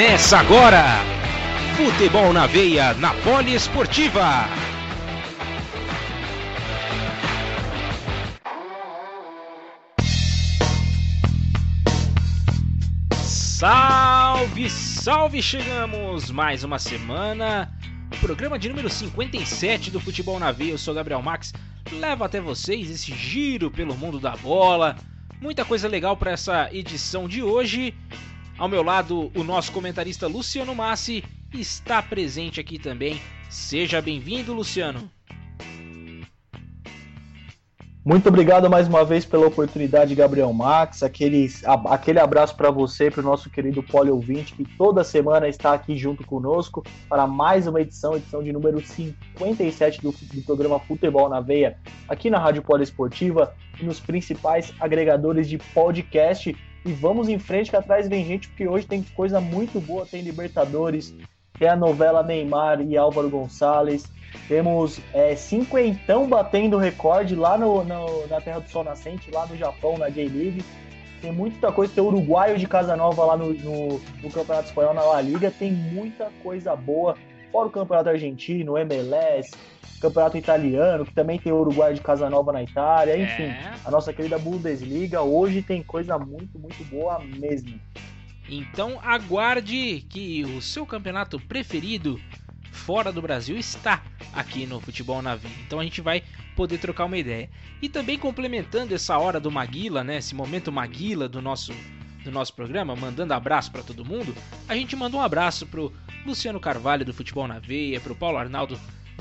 Começa agora, Futebol na Veia, na Poliesportiva. Salve, salve, chegamos mais uma semana, programa de número 57 do Futebol na Veia. Eu sou Gabriel Max, levo até vocês esse giro pelo mundo da bola, muita coisa legal para essa edição de hoje. Ao meu lado, o nosso comentarista Luciano Massi está presente aqui também. Seja bem-vindo, Luciano. Muito obrigado mais uma vez pela oportunidade, Gabriel Max. Aquele abraço para você e para o nosso querido Poli ouvinte, que toda semana está aqui junto conosco para mais uma edição de número 57 do programa Futebol na Veia, aqui na Rádio Poliesportiva e nos principais agregadores de podcast. E vamos em frente, que atrás vem gente, porque hoje tem coisa muito boa, tem Libertadores, tem a novela Neymar e Álvaro Gonçalves, temos cinquentão batendo recorde lá na Terra do Sol Nascente, lá no Japão, na J-League, tem muita coisa, tem o uruguaio de Casanova lá no Campeonato Espanhol, na La Liga, tem muita coisa boa, fora o Campeonato Argentino, o MLS, Campeonato Italiano, que também tem o Uruguai de Casanova na Itália, enfim, a nossa querida Bundesliga, hoje tem coisa muito, muito boa mesmo. Então aguarde que o seu campeonato preferido fora do Brasil está aqui no Futebol na Veia, então a gente vai poder trocar uma ideia. E também complementando essa hora do Maguila, né, esse momento Maguila do nosso programa, mandando abraço para todo mundo, a gente manda um abraço pro Luciano Carvalho do Futebol na Veia, pro Paulo Arnaldo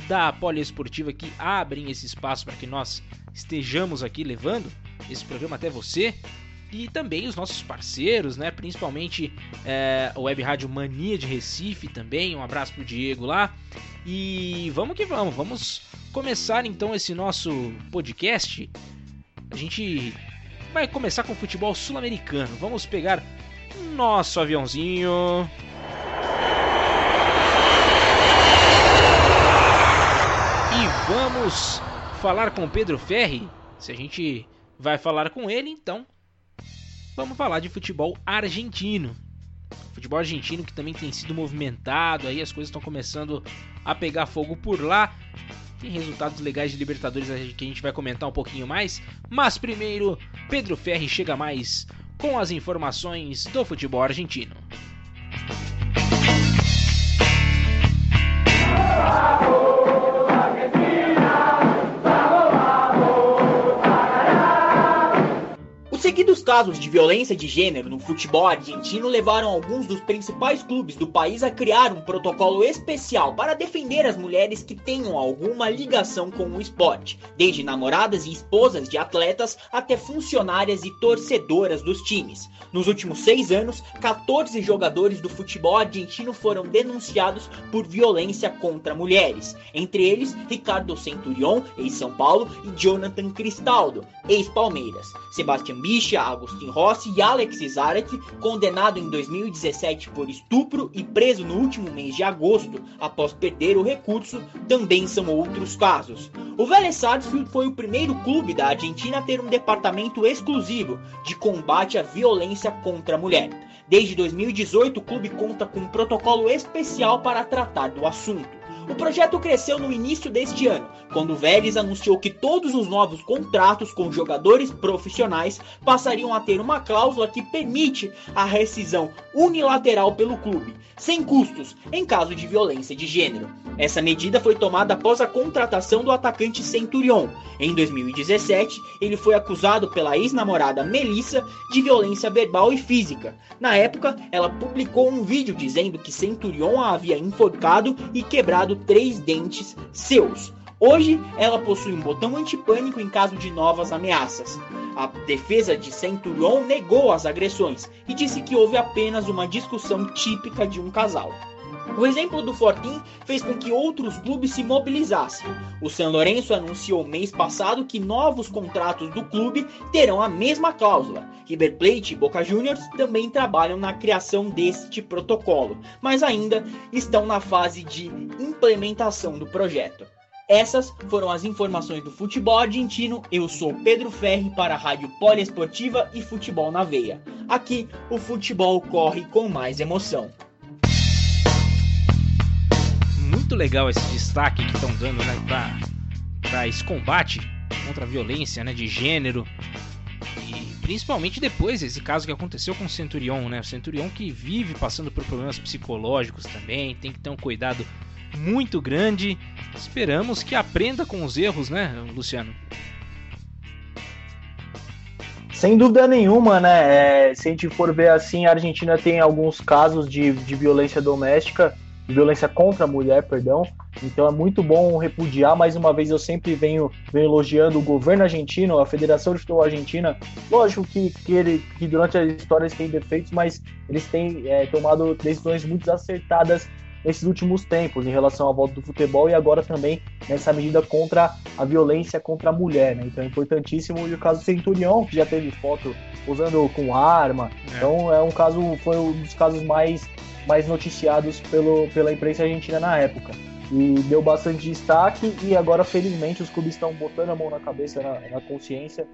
da Poliesportiva, que abrem esse espaço para que nós estejamos aqui levando esse programa até você, e também os nossos parceiros, né? Principalmente a Web Rádio Mania de Recife também, um abraço pro Diego lá, e vamos que vamos, vamos começar então esse nosso podcast. A gente vai começar com o futebol sul-americano, vamos pegar nosso aviãozinho... Vamos falar com o Pedro Ferri. Se a gente vai falar com ele, então vamos falar de futebol argentino. Futebol argentino que também tem sido movimentado, aí as coisas estão começando a pegar fogo por lá. Tem resultados legais de Libertadores que a gente vai comentar um pouquinho mais. Mas primeiro, Pedro Ferri chega mais com as informações do futebol argentino. Seguidos casos de violência de gênero no futebol argentino levaram alguns dos principais clubes do país a criar um protocolo especial para defender as mulheres que tenham alguma ligação com o esporte, desde namoradas e esposas de atletas até funcionárias e torcedoras dos times. Nos últimos 6 anos, 14 jogadores do futebol argentino foram denunciados por violência contra mulheres, entre eles Ricardo Centurión, ex-São Paulo, e Jonathan Cristaldo, ex-Palmeiras, Sebastián Bichá, Agustin Rossi e Alexis Areth, condenado em 2017 por estupro e preso no último mês de agosto após perder o recurso, também são outros casos. O Vélez Sarsfield foi o primeiro clube da Argentina a ter um departamento exclusivo de combate à violência contra a mulher. Desde 2018, o clube conta com um protocolo especial para tratar do assunto. O projeto cresceu no início deste ano, quando o Vélez anunciou que todos os novos contratos com jogadores profissionais passariam a ter uma cláusula que permite a rescisão unilateral pelo clube, sem custos, em caso de violência de gênero. Essa medida foi tomada após a contratação do atacante Centurión. Em 2017, ele foi acusado pela ex-namorada Melissa de violência verbal e física. Na época, ela publicou um vídeo dizendo que Centurión a havia enforcado e quebrado 3 dentes seus. Hoje, ela possui um botão antipânico em caso de novas ameaças. A defesa de Centurión negou as agressões e disse que houve apenas uma discussão típica de um casal. O exemplo do Fortín fez com que outros clubes se mobilizassem. O San Lorenzo anunciou mês passado que novos contratos do clube terão a mesma cláusula. River Plate e Boca Juniors também trabalham na criação deste protocolo, mas ainda estão na fase de implementação do projeto. Essas foram as informações do futebol argentino. Eu sou Pedro Ferri para a Rádio Poliesportiva e Futebol na Veia. Aqui, o futebol corre com mais emoção. muito legal esse destaque que estão dando, né, para esse combate contra a violência, né, de gênero. E principalmente depois desse caso que aconteceu com o Centurión, né? O Centurión que vive passando por problemas psicológicos também, tem que ter um cuidado muito grande. Esperamos que aprenda com os erros, né, Luciano? Sem dúvida nenhuma, né? Se a gente for ver assim, a Argentina tem alguns casos de violência doméstica, violência contra a mulher, perdão. Então é muito bom repudiar. Mais uma vez, eu sempre venho elogiando o governo argentino, a Federação de Futebol Argentina. Lógico que durante a história eles têm defeitos, mas eles têm tomado decisões muito acertadas nesses últimos tempos em relação à volta do futebol e agora também nessa medida contra a violência contra a mulher, né? Então é importantíssimo. E o caso do Centurión, que já teve foto usando com arma, então é um caso, foi um dos casos mais noticiados pela imprensa argentina na época e deu bastante destaque. E agora, felizmente, os clubes estão botando a mão na cabeça, na consciência,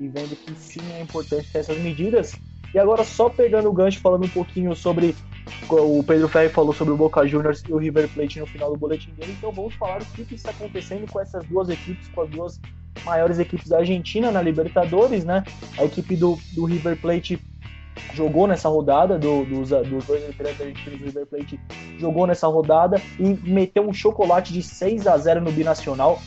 e vendo que sim, é importante ter essas medidas. E agora, só pegando o gancho, falando um pouquinho sobre... O Pedro Ferri falou sobre o Boca Juniors e o River Plate no final do boletim dele. Então vamos falar o que está acontecendo com essas duas equipes, com as duas maiores equipes da Argentina na Libertadores, né? A equipe do River Plate jogou nessa rodada, dos dois integrantes da Argentina do River Plate, jogou nessa rodada e meteu um chocolate de 6-0 no Binacional.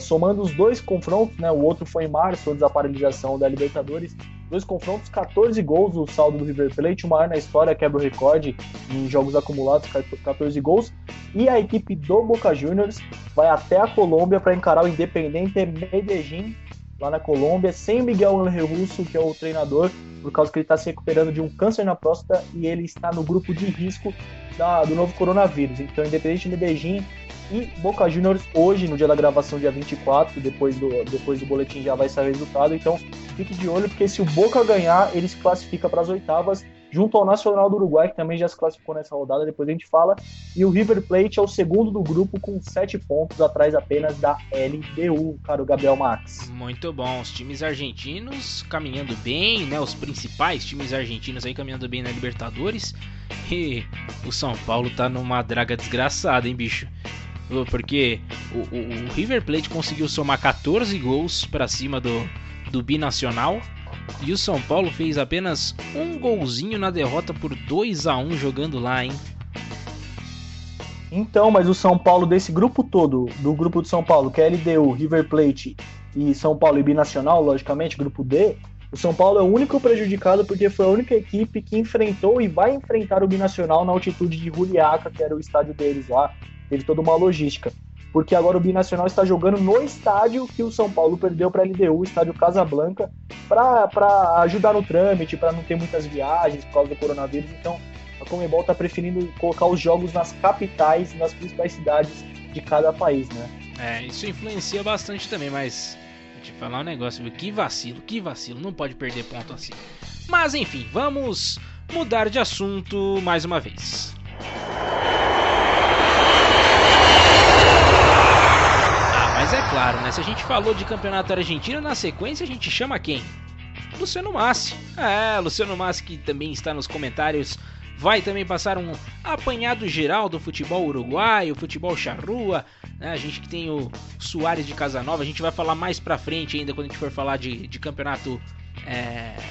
Somando os dois confrontos, né? O outro foi em março, antes da paralisação da Libertadores. Dois confrontos, 14 gols o saldo do River Plate, o maior na história, quebra o recorde em jogos acumulados, 14 gols. E a equipe do Boca Juniors vai até a Colômbia para encarar o Independiente Medellín, lá na Colômbia, sem Miguel Angel Russo, que é o treinador, por causa que ele está se recuperando de um câncer na próstata e ele está no grupo de risco do novo coronavírus. Então, Independiente Medellín e Boca Juniors hoje, no dia da gravação, dia 24, depois do boletim já vai sair o resultado. Então fique de olho, porque se o Boca ganhar, ele se classifica para as oitavas, junto ao Nacional do Uruguai, que também já se classificou nessa rodada, depois a gente fala. E o River Plate é o segundo do grupo, com 7 pontos, atrás apenas da LDU, cara, o Gabriel Max. Muito bom, os times argentinos caminhando bem, né? Os principais times argentinos aí caminhando bem na Libertadores. E o São Paulo tá numa draga desgraçada, hein, bicho? Porque o River Plate conseguiu somar 14 gols para cima do Binacional, e o São Paulo fez apenas um golzinho na derrota por 2-1 jogando lá, hein? Então, mas o São Paulo desse grupo todo, do grupo do São Paulo, que é LDU, River Plate e São Paulo e Binacional, logicamente, grupo D, o São Paulo é o único prejudicado, porque foi a única equipe que enfrentou e vai enfrentar o Binacional na altitude de Juliaca, que era o estádio deles lá. Teve toda uma logística, porque agora o Binacional está jogando no estádio que o São Paulo perdeu para a LDU, o estádio Casablanca, para ajudar no trâmite, para não ter muitas viagens por causa do coronavírus. Então a Conmebol está preferindo colocar os jogos nas capitais, nas principais cidades de cada país, né? Isso influencia bastante também, mas vou te falar um negócio, viu? Que vacilo, não pode perder ponto assim. Mas enfim, vamos mudar de assunto mais uma vez. Mas é claro, né? Se a gente falou de campeonato argentino, na sequência a gente chama quem? Luciano Massi. Luciano Massi, que também está nos comentários, vai também passar um apanhado geral do futebol uruguaio, futebol charrua, né? A gente que tem o Soares de Casanova, a gente vai falar mais pra frente ainda quando a gente for falar de campeonato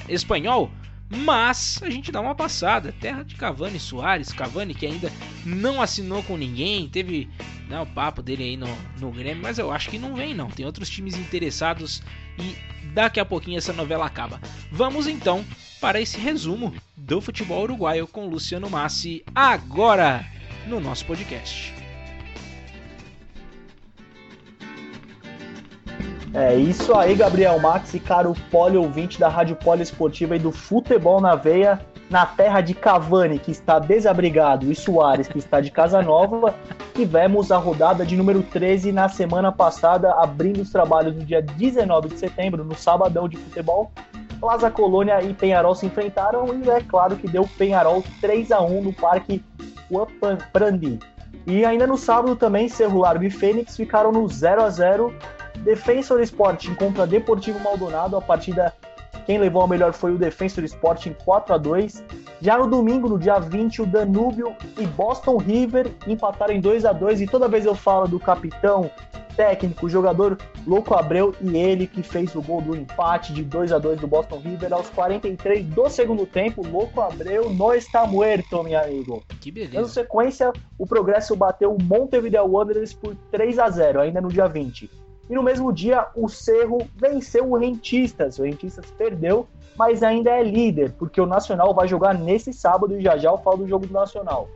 espanhol. Mas a gente dá uma passada, terra de Cavani e Soares, Cavani que ainda não assinou com ninguém, teve, né, o papo dele aí no Grêmio, mas eu acho que não vem não, tem outros times interessados e daqui a pouquinho essa novela acaba. Vamos então para esse resumo do futebol uruguaio com Luciano Massi, agora no nosso podcast. É isso aí, Gabriel Max e caro poliouvinte da Rádio Poliesportiva e do Futebol na Veia, na terra de Cavani, que está desabrigado, e Soares, que está de Casanova. Tivemos a rodada de número 13 na semana passada, abrindo os trabalhos no dia 19 de setembro, no sabadão de futebol. Plaza Colônia e Peñarol se enfrentaram e é claro que deu Peñarol 3-1 no Parque Huaprandi. E ainda no sábado também, Cerro Largo e Fênix ficaram no 0-0. Defensor Sporting contra Deportivo Maldonado, a partida, quem levou a melhor foi o Defensor Sporting 4-2, Já no domingo, no dia 20, o Danúbio e Boston River empataram em 2-2. E toda vez eu falo do capitão, técnico, jogador Louco Abreu, e ele que fez o gol do empate de 2-2 do Boston River aos 43 do segundo tempo. Louco Abreu não está morto, meu amigo. Que beleza. Na sequência, o Progresso bateu o Montevideo Wanderers por 3-0, ainda no dia 20. E no mesmo dia, o Cerro venceu o Rentistas. O Rentistas perdeu, mas ainda é líder, porque o Nacional vai jogar nesse sábado e já eu falo do jogo do Nacional.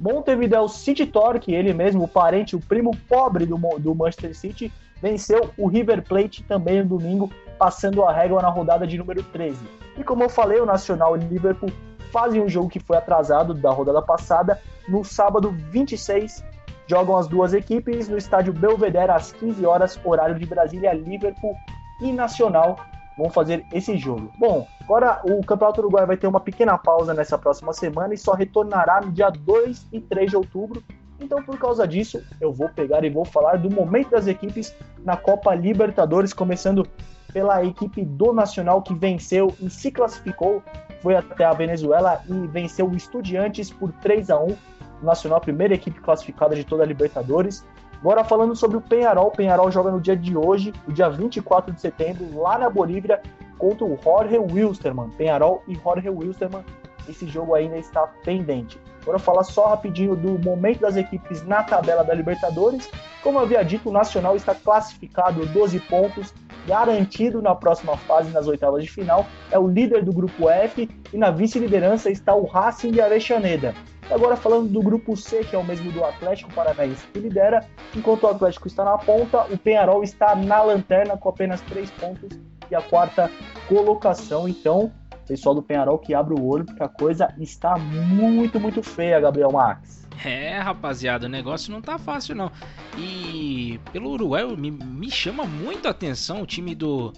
Montevideo City Torque, ele mesmo, o parente, o primo pobre do Manchester City, venceu o River Plate também no domingo, passando a régua na rodada de número 13. E como eu falei, o Nacional e o Liverpool fazem um jogo que foi atrasado da rodada passada. No sábado 26, jogam as duas equipes no estádio Belvedere às 15 horas, horário de Brasília. Liverpool e Nacional vão fazer esse jogo. Bom, agora o Campeonato Uruguai vai ter uma pequena pausa nessa próxima semana e só retornará no dia 2 e 3 de outubro. Então, por causa disso, eu vou pegar e vou falar do momento das equipes na Copa Libertadores, começando pela equipe do Nacional, que venceu e se classificou, foi até a Venezuela e venceu o Estudiantes por 3-1. O Nacional, a primeira equipe classificada de toda a Libertadores. Agora falando sobre o Peñarol. O Peñarol joga no dia de hoje, o dia 24 de setembro, lá na Bolívia, contra o Jorge Wilstermann. Peñarol e Jorge Wilstermann. Esse jogo ainda está pendente. Agora falar só rapidinho do momento das equipes na tabela da Libertadores. Como eu havia dito, o Nacional está classificado 12 pontos, garantido na próxima fase, nas oitavas de final. É o líder do grupo F e na vice-liderança está o Racing de Avellaneda. Agora falando do grupo C, que é o mesmo do Atlético Paranaense, que lidera. Enquanto o Atlético está na ponta, o Peñarol está na lanterna com apenas 3 pontos e a quarta colocação. Então, pessoal do Peñarol, que abre o olho, porque a coisa está muito, muito feia, Gabriel Max. É, rapaziada, o negócio não tá fácil, não. E pelo Uruguai, me chama muito a atenção o time do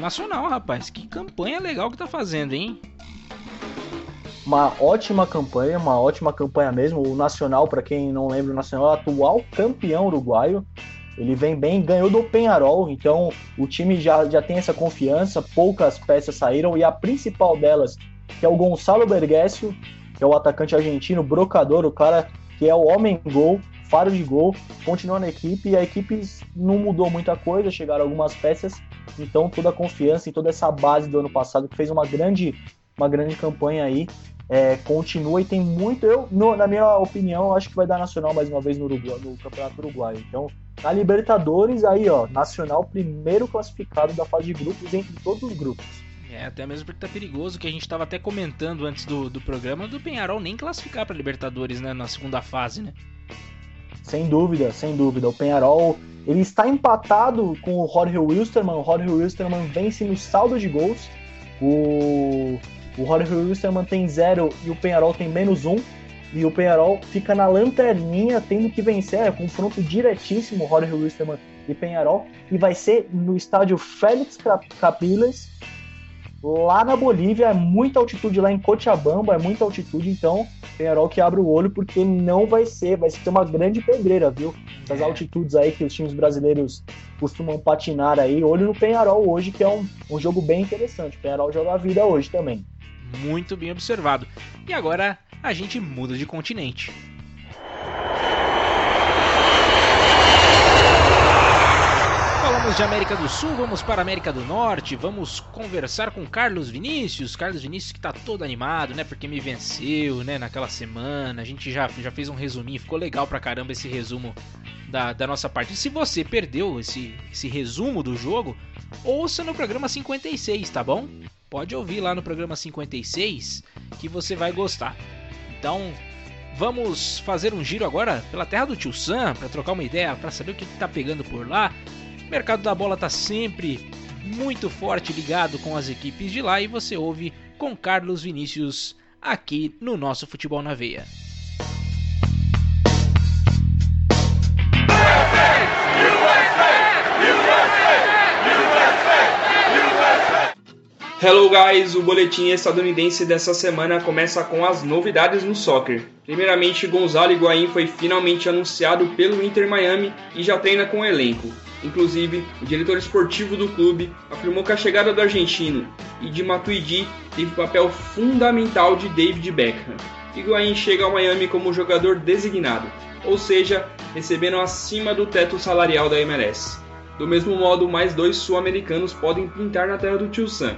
Nacional, rapaz. Que campanha legal que tá fazendo, hein? Uma ótima campanha mesmo. O Nacional, para quem não lembra, o Nacional é o atual campeão uruguaio. Ele vem bem, ganhou do Peñarol, então o time já tem essa confiança. Poucas peças saíram e a principal delas, que é o Gonzalo Bergesio, que é o atacante argentino, brocador, o cara que é o homem-gol, faro de gol, continua na equipe e a equipe não mudou muita coisa, chegaram algumas peças, então toda a confiança e toda essa base do ano passado que fez uma grande campanha aí, continua e tem muito, na minha opinião, acho que vai dar Nacional mais uma vez no Campeonato Uruguaio. Então, na Libertadores, aí ó, Nacional primeiro classificado da fase de grupos entre todos os grupos. É, até mesmo porque tá perigoso, que a gente tava até comentando antes do programa, do Peñarol nem classificar pra Libertadores, né, na segunda fase, né? Sem dúvida. O Peñarol, ele está empatado com o Jorge Wilstermann. O Jorge Wilstermann vence no saldo de gols. O Jorge Wilstermann tem 0 e o Peñarol tem menos 1. E o Peñarol fica na lanterninha, tendo que vencer. É um confronto diretíssimo, Jorge Wilstermann e Peñarol. E vai ser no estádio Félix Capriles, lá na Bolívia. É muita altitude lá em Cochabamba, é muita altitude. Então, Peñarol que abre o olho, porque não vai ser uma grande pedreira, viu? Essas altitudes aí que os times brasileiros costumam patinar aí. Olho no Peñarol hoje, que é um jogo bem interessante. O Peñarol joga a vida hoje também. Muito bem observado. E agora a gente muda de continente. Falamos de América do Sul, vamos para a América do Norte, vamos conversar com Carlos Vinícius. Carlos Vinícius que tá todo animado, né, porque me venceu, né, naquela semana. A gente já fez um resuminho, ficou legal pra caramba esse resumo da nossa parte. E se você perdeu esse resumo do jogo, ouça no programa 56, tá bom? Pode ouvir lá no programa 56 que você vai gostar. Então, vamos fazer um giro agora pela terra do Tio Sam, para trocar uma ideia, para saber o que está pegando por lá. O mercado da bola está sempre muito forte, ligado com as equipes de lá, e você ouve com Carlos Vinícius aqui no nosso Futebol na Veia. Hello guys, o boletim estadunidense dessa semana começa com as novidades no soccer. Primeiramente, Gonzalo Higuaín foi finalmente anunciado pelo Inter Miami e já treina com o elenco. Inclusive, o diretor esportivo do clube afirmou que a chegada do argentino e de Matuidi teve papel fundamental de David Beckham. Higuaín chega ao Miami como jogador designado, ou seja, recebendo acima do teto salarial da MLS. Do mesmo modo, mais dois sul-americanos podem pintar na terra do Tio Sam.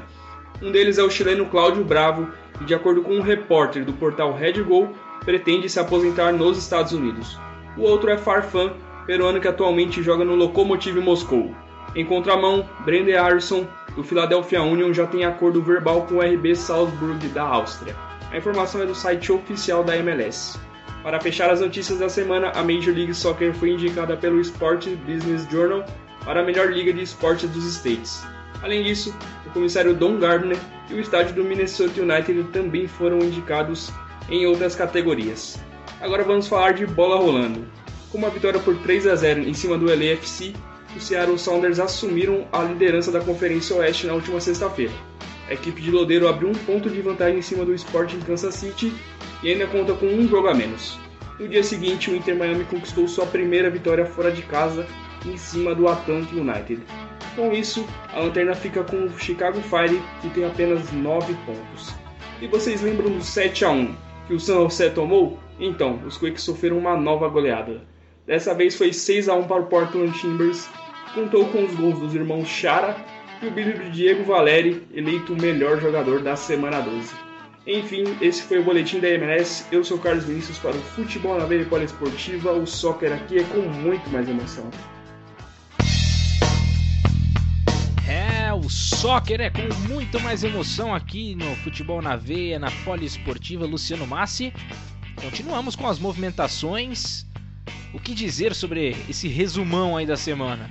Um deles é o chileno Claudio Bravo, que, de acordo com um repórter do portal Red Goal, pretende se aposentar nos Estados Unidos. O outro é Farfan, peruano que atualmente joga no Lokomotiv Moscou. Em contramão, Brenden Aronson, do Philadelphia Union, já tem acordo verbal com o RB Salzburg da Áustria. A informação é do site oficial da MLS. Para fechar as notícias da semana, a Major League Soccer foi indicada pelo Sport Business Journal para a melhor liga de esportes dos States. Além disso, o comissário Don Gardner e o estádio do Minnesota United também foram indicados em outras categorias. Agora vamos falar de bola rolando. Com uma vitória por 3-0 em cima do LAFC, os Seattle Sounders assumiram a liderança da Conferência Oeste na última sexta-feira. A equipe de Lodeiro abriu um ponto de vantagem em cima do Sporting Kansas City e ainda conta com um jogo a menos. No dia seguinte, o Inter Miami conquistou sua primeira vitória fora de casa em cima do Atlanta United. Com isso, a lanterna fica com o Chicago Fire, que tem apenas 9 pontos. E vocês lembram do 7-1 que o San Jose tomou? Então, os Quakes sofreram uma nova goleada. Dessa vez foi 6-1 para o Portland Timbers, contou com os gols dos irmãos Chara e o brilho de Diego Valeri, eleito o melhor jogador da semana 12. Enfim, esse foi o Boletim da MLS. Eu sou Carlos Vinícius para o Futebol na Veia Poliesportiva. O soccer aqui é com muito mais emoção. O soccer é com muito mais emoção aqui no Futebol na Veia, na Poliesportiva. Luciano Massi, continuamos com as movimentações. O que dizer sobre esse resumão aí da semana?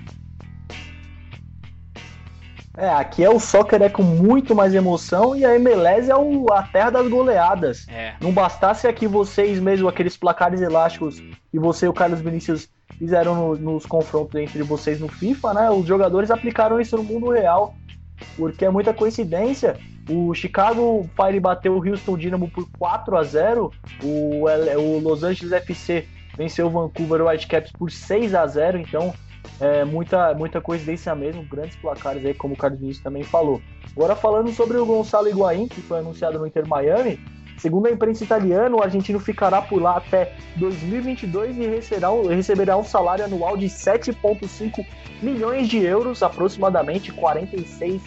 Aqui é o soccer é com muito mais emoção e a MLS é a terra das goleadas. Não bastasse aqui vocês mesmo, aqueles placares elásticos que você e o Carlos Vinícius fizeram nos confrontos entre vocês no FIFA, né? Os jogadores aplicaram isso no mundo real, porque é muita coincidência. O Chicago Fire bateu o Houston Dynamo por 4-0, o Los Angeles FC venceu o Vancouver Whitecaps por 6-0, então é muita coincidência mesmo, grandes placares aí, como o Carlos Vinícius também falou. Agora falando sobre o Gonzalo Higuaín, que foi anunciado no Inter Miami. Segundo a imprensa italiana, o argentino ficará por lá até 2022 e receberá um salário anual de 7,5 milhões de euros, aproximadamente 46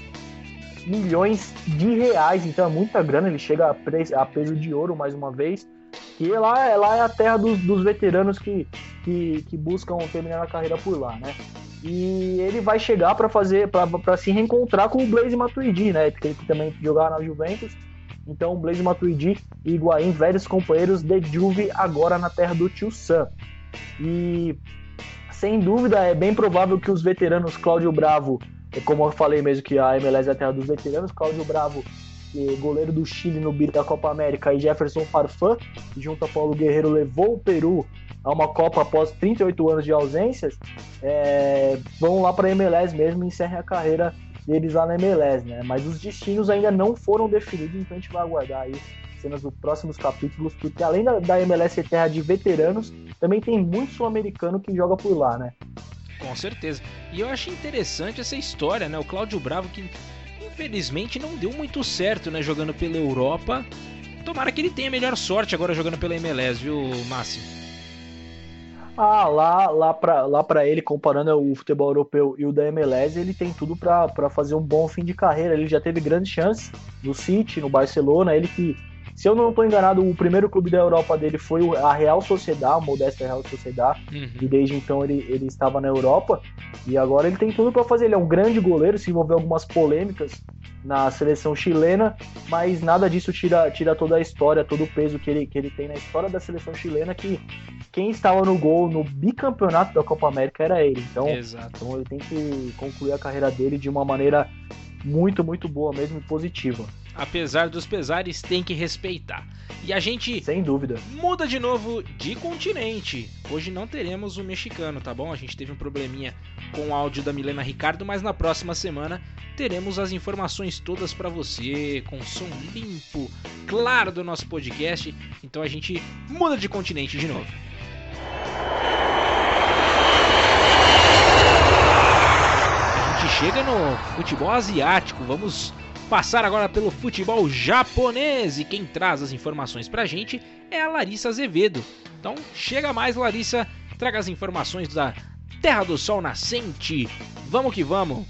milhões de reais. Então é muita grana, ele chega a peso de ouro mais uma vez. E lá é a terra dos veteranos que buscam terminar a carreira por lá, né? E ele vai chegar para se reencontrar com o Blaise Matuidi, né? Porque ele também jogava na Juventus. Então, Blaise Matuidi e Higuaín, velhos companheiros de Juve, agora na terra do Tio Sam. E, sem dúvida, é bem provável que os veteranos Claudio Bravo, como eu falei mesmo que a MLS é a terra dos veteranos, Claudio Bravo, goleiro do Chile no BID da Copa América, e Jefferson Farfan, junto a Paulo Guerreiro, levou o Peru a uma Copa após 38 anos de ausências, vão lá para a MLS mesmo e encerrem a carreira deles lá na MLS, né? Mas os destinos ainda não foram definidos, então a gente vai aguardar aí cenas dos próximos capítulos, porque além da MLS ser terra de veteranos, também tem muito sul-americano que joga por lá, né? Com certeza. E eu acho interessante essa história, né? O Claudio Bravo, que infelizmente não deu muito certo, né? Jogando pela Europa. Tomara que ele tenha melhor sorte agora jogando pela MLS, viu, Márcio? Lá pra ele, comparando o futebol europeu e o da MLS, ele tem tudo pra fazer um bom fim de carreira. Ele já teve grandes chances no City, no Barcelona. Ele que, se eu não estou enganado, o primeiro clube da Europa dele foi a Real Sociedad, a modesta Real Sociedad, e desde então ele estava na Europa. E agora ele tem tudo para fazer. Ele é um grande goleiro, se envolveu em algumas polêmicas na seleção chilena, mas nada disso tira toda a história, todo o peso que ele tem na história da seleção chilena, que quem estava no gol no bicampeonato da Copa América era ele. Então ele tem que concluir a carreira dele de uma maneira muito, muito boa mesmo e positiva. Apesar dos pesares, tem que respeitar. E a gente, sem dúvida, muda de novo de continente. Hoje não teremos o mexicano, tá bom? A gente teve um probleminha com o áudio da Milena Ricardo, mas na próxima semana teremos as informações todas pra você, com som limpo, claro, do nosso podcast. Então a gente muda de continente de novo. A gente chega no futebol asiático, vamos Passar agora pelo futebol japonês, e quem traz as informações pra gente é a Larissa Azevedo. Então chega mais, Larissa, traga as informações da Terra do Sol Nascente. Vamos que vamos!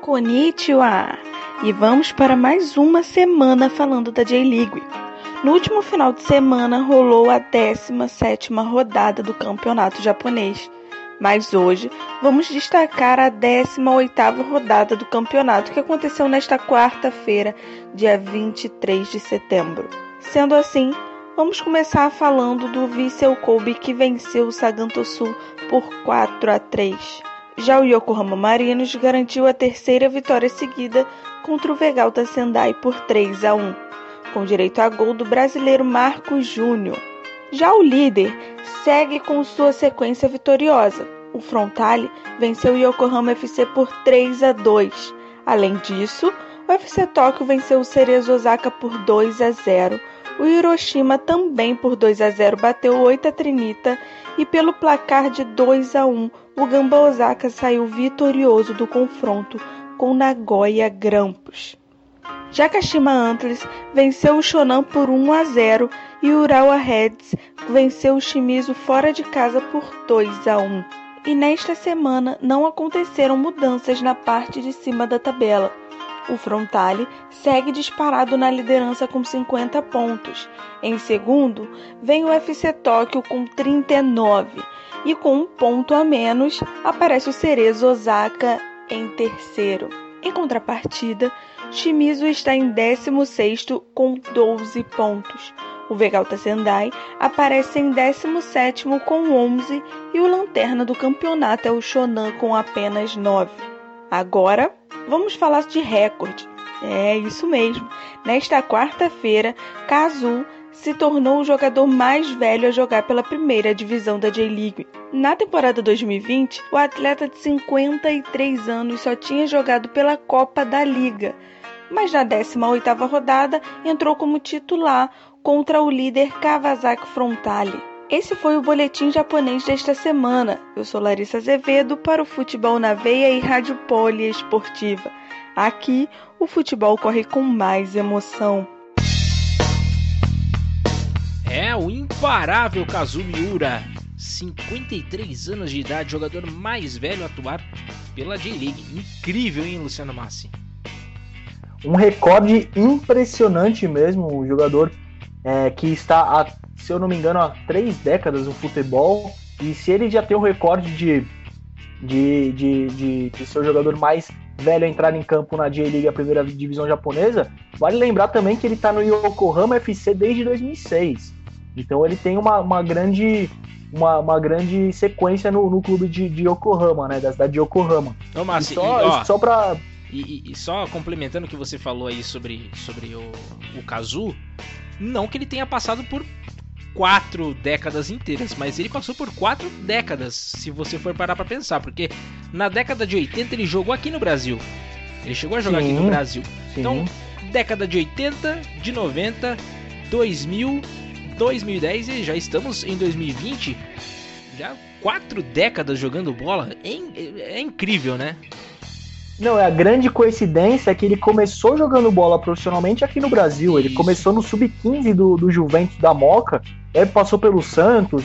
Konnichiwa! E vamos para mais uma semana falando da J-League. No último final de semana rolou a 17ª rodada do campeonato japonês, mas hoje vamos destacar a 18ª rodada do campeonato, que aconteceu nesta quarta-feira, dia 23 de setembro. Sendo assim, vamos começar falando do Vissel Kobe, que venceu o Sagantosu por 4-3. Já o Yokohama Marinos garantiu a terceira vitória seguida contra o Vegalta Sendai por 3-1, com direito a gol do brasileiro Marcos Júnior. Já o líder segue com sua sequência vitoriosa. O Frontale venceu o Yokohama FC por 3-2. Além disso, o FC Tóquio venceu o Cerezo Osaka por 2-0. O Hiroshima também por 2-0 bateu o Oita Trinita e pelo placar de 2-1 o Gamba Osaka saiu vitorioso do confronto com Nagoya Grampus. Já Kashima Antlers venceu o Shonan por 1-0 e o Urawa Reds venceu o Shimizu fora de casa por 2-1. E nesta semana não aconteceram mudanças na parte de cima da tabela. O Frontale segue disparado na liderança com 50 pontos. Em segundo, vem o FC Tóquio com 39. E com um ponto a menos, aparece o Cerezo Osaka em terceiro. Em contrapartida, Shimizu está em 16º com 12 pontos. O Vegalta Sendai aparece em 17º com 11 e o lanterna do campeonato é o Shonan com apenas 9. Agora, vamos falar de recorde. É isso mesmo. Nesta quarta-feira, Kazu se tornou o jogador mais velho a jogar pela primeira divisão da J-League. Na temporada 2020, o atleta de 53 anos só tinha jogado pela Copa da Liga, mas na 18ª rodada entrou como titular contra o líder Kawasaki Frontale. Esse foi o Boletim Japonês desta semana. Eu sou Larissa Azevedo para o Futebol na Veia e Rádio Poliesportiva. Aqui, o futebol corre com mais emoção. É o imparável Kazu Miura, 53 anos de idade, jogador mais velho a atuar pela J-League. Incrível, hein, Luciano Massi? Um recorde impressionante mesmo. O jogador que está se eu não me engano, há 3 décadas no futebol, e se ele já tem o recorde de ser o jogador mais velho a entrar em campo na J-League, a primeira divisão japonesa, vale lembrar também que ele está no Yokohama FC desde 2006, então ele tem uma grande sequência no clube de Yokohama, né, da cidade de Yokohama. Tomás, só complementando o que você falou aí sobre o Kazu, não que ele tenha passado por 4 décadas inteiras, mas ele passou por 4 décadas, se você for parar pra pensar, porque na década de 80 ele jogou aqui no Brasil, ele chegou a jogar aqui no Brasil, sim. Então década de 80, de 90, 2000, 2010 e já estamos em 2020, já 4 décadas jogando bola, é incrível, né? Não, a grande coincidência é que ele começou jogando bola profissionalmente aqui no Brasil. Ele começou no Sub-15 do Juventus da Moca, aí passou pelo Santos,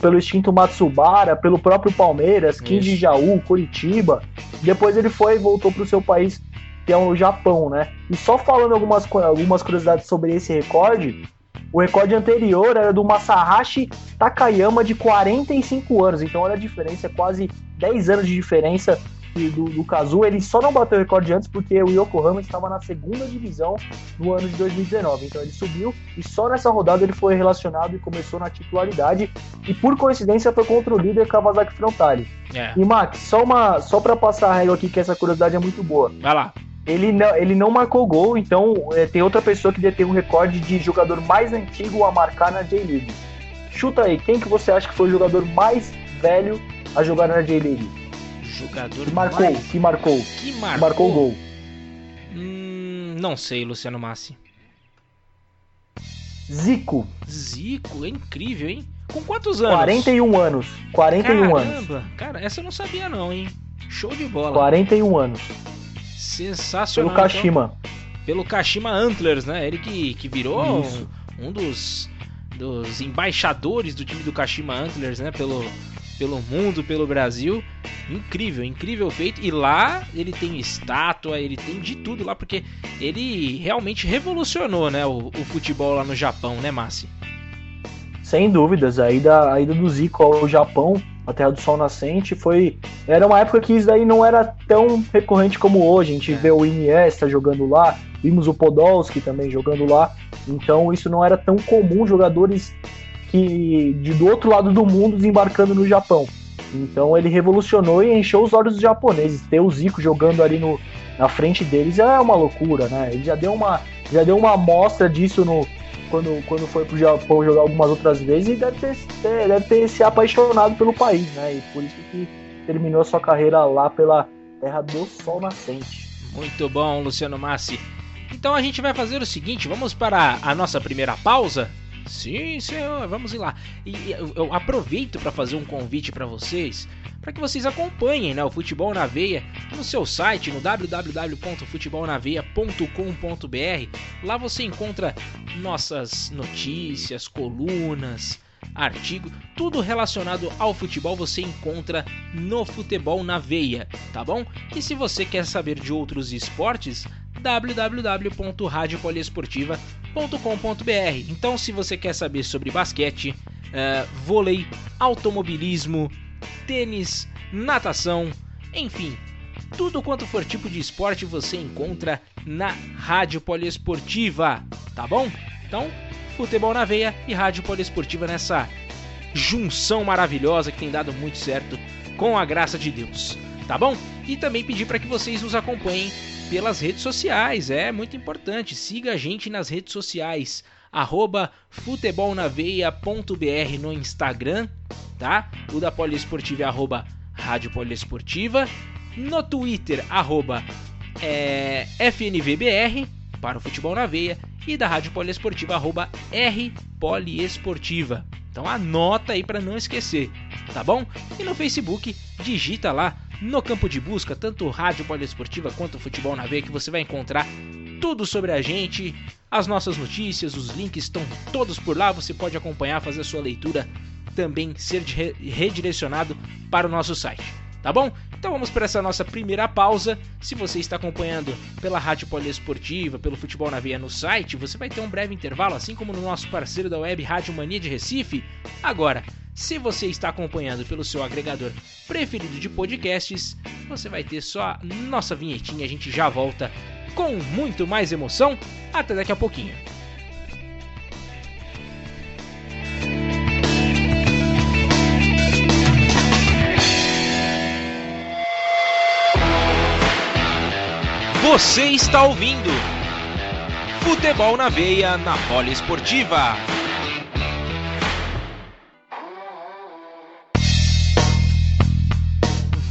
pelo extinto Matsubara, pelo próprio Palmeiras, Jaú, Curitiba. Depois ele foi e voltou para o seu país, que é o Japão, né? E só falando algumas curiosidades sobre esse recorde, o recorde anterior era do Masahashi Takayama, de 45 anos. Então olha a diferença, quase 10 anos de diferença do Kazu. Ele só não bateu o recorde antes porque o Yokohama estava na segunda divisão no ano de 2019, então ele subiu e só nessa rodada ele foi relacionado e começou na titularidade, e por coincidência foi contra o líder Kawasaki Frontale. E Max, só para passar a regra aqui, que essa curiosidade é muito boa. Vai lá. Ele não marcou gol, então tem outra pessoa que detém o recorde de jogador mais antigo a marcar na J-League. Chuta aí, quem que você acha que foi o jogador mais velho a jogar na J-League? Jogador que marcou o gol. Não sei, Luciano Massi. Zico. Zico, é incrível, hein? Com quantos anos? 41 anos. 41 Caramba, anos. Cara, essa eu não sabia não, hein? Show de bola. 41 anos. Sensacional. Pelo Kashima. Então, pelo Kashima Antlers, né? Ele que virou um dos embaixadores do time do Kashima Antlers, né? Pelo mundo, pelo Brasil. Incrível, incrível feito. E lá ele tem estátua, ele tem de tudo lá, porque ele realmente revolucionou, né, o futebol lá no Japão, né, Massi? Sem dúvidas, a ida do Zico ao Japão, a Terra do Sol Nascente, era uma época que isso daí não era tão recorrente como hoje. A gente vê o Iniesta jogando lá, vimos o Podolski também jogando lá, então isso não era tão comum, jogadores que do outro lado do mundo desembarcando no Japão. Então ele revolucionou e encheu os olhos dos japoneses. Ter o Zico jogando ali na frente deles é uma loucura, né? Ele já deu uma amostra disso quando foi pro Japão jogar algumas outras vezes, e deve ter se apaixonado pelo país, né? E por isso que terminou a sua carreira lá pela Terra do Sol Nascente. Muito bom, Luciano Massi. Então a gente vai fazer o seguinte, vamos para a nossa primeira pausa? Sim, senhor, vamos ir lá. E eu aproveito para fazer um convite para vocês, para que vocês acompanhem, né, o Futebol na Veia no seu site, no www.futebolnaveia.com.br. Lá você encontra nossas notícias, colunas, artigo, tudo relacionado ao futebol você encontra no Futebol na Veia, tá bom? E se você quer saber de outros esportes, www.radiopoliesportiva.com.br. Então, se você quer saber sobre basquete, vôlei, automobilismo, tênis, natação, enfim, tudo quanto for tipo de esporte você encontra na Rádio Poliesportiva, tá bom? Então, Futebol na Veia e Rádio Poliesportiva nessa junção maravilhosa que tem dado muito certo, com a graça de Deus, tá bom? E também pedir para que vocês nos acompanhem pelas redes sociais, é muito importante, siga a gente nas redes sociais, @futebolnaveia.br no Instagram, tá? O da Poliesportiva é @radiopoliesportiva, no Twitter, @FNVBR, para o Futebol na Veia, e da Rádio Poliesportiva, @RPoliesportiva. Então anota aí para não esquecer, tá bom? E no Facebook, digita lá, no campo de busca, tanto Rádio Poliesportiva quanto Futebol na Veia, que você vai encontrar tudo sobre a gente, as nossas notícias, os links estão todos por lá, você pode acompanhar, fazer a sua leitura, também ser redirecionado para o nosso site, tá bom? Então vamos para essa nossa primeira pausa. Se você está acompanhando pela Rádio Poliesportiva, pelo Futebol na Veia no site, você vai ter um breve intervalo, assim como no nosso parceiro da web, Rádio Mania de Recife. Agora, se você está acompanhando pelo seu agregador preferido de podcasts, você vai ter só a nossa vinhetinha. A gente já volta com muito mais emoção. Até daqui a pouquinho. Você está ouvindo Futebol na Veia na Poliesportiva.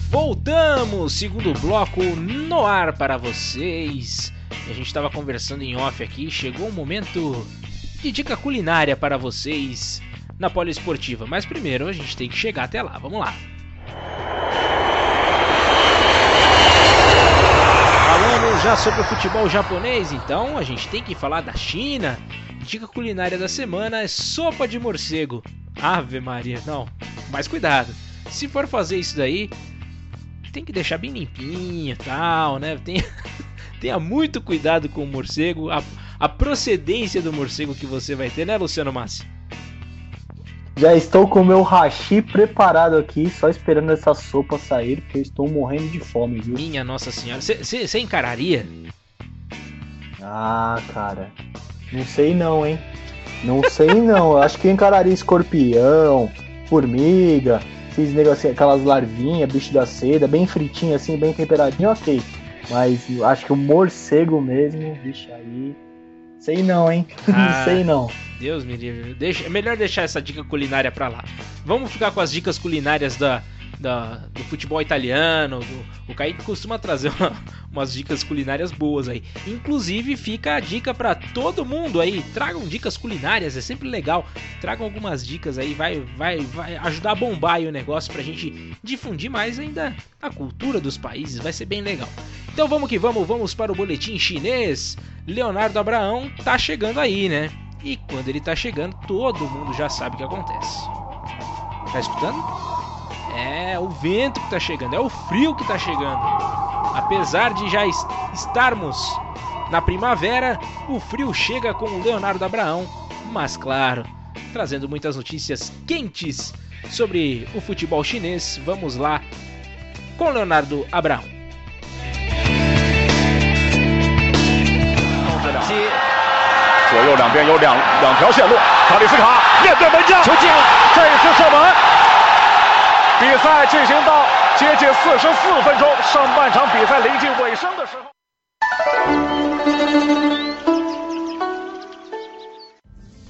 Voltamos, segundo bloco no ar para vocês. A gente estava conversando em off aqui, chegou o momento de dica culinária para vocês na Poliesportiva. Mas primeiro a gente tem que chegar até lá, vamos lá. Falando já sobre o futebol japonês, então a gente tem que falar da China. Dica culinária da semana é sopa de morcego. Ave Maria, não, mas cuidado, se for fazer isso daí, tem que deixar bem limpinho e tal, né? Tenha muito cuidado com o morcego, a procedência do morcego que você vai ter, né, Luciano Massi? Já estou com o meu hashi preparado aqui, só esperando essa sopa sair, porque eu estou morrendo de fome, viu? Minha Nossa Senhora, você encararia? Ah, cara, não sei não, hein? Não sei não, acho que eu encararia escorpião, formiga... Esses negócios, aquelas larvinhas, bicho da seda, bem fritinho assim, bem temperadinho, ok. Mas acho que o morcego mesmo, bicho aí... Sei não, hein? Ah, sei não. Deus me livre. É melhor deixar essa dica culinária pra lá. Vamos ficar com as dicas culinárias do futebol italiano. O Kaique costuma trazer umas dicas culinárias boas aí. Inclusive fica a dica para todo mundo aí, tragam dicas culinárias, é sempre legal. Tragam algumas dicas aí, vai ajudar a bombar aí o negócio pra gente difundir mais ainda a cultura dos países, vai ser bem legal. Então vamos que vamos, vamos para o boletim chinês. Leonardo Abraão tá chegando aí, né? E quando ele tá chegando, todo mundo já sabe o que acontece. Tá escutando? É o vento que tá chegando, é o frio que tá chegando. Apesar de já estarmos na primavera, o frio chega com o Leonardo Abraão, mas claro, trazendo muitas notícias quentes sobre o futebol chinês. Vamos lá com Leonardo Abraão.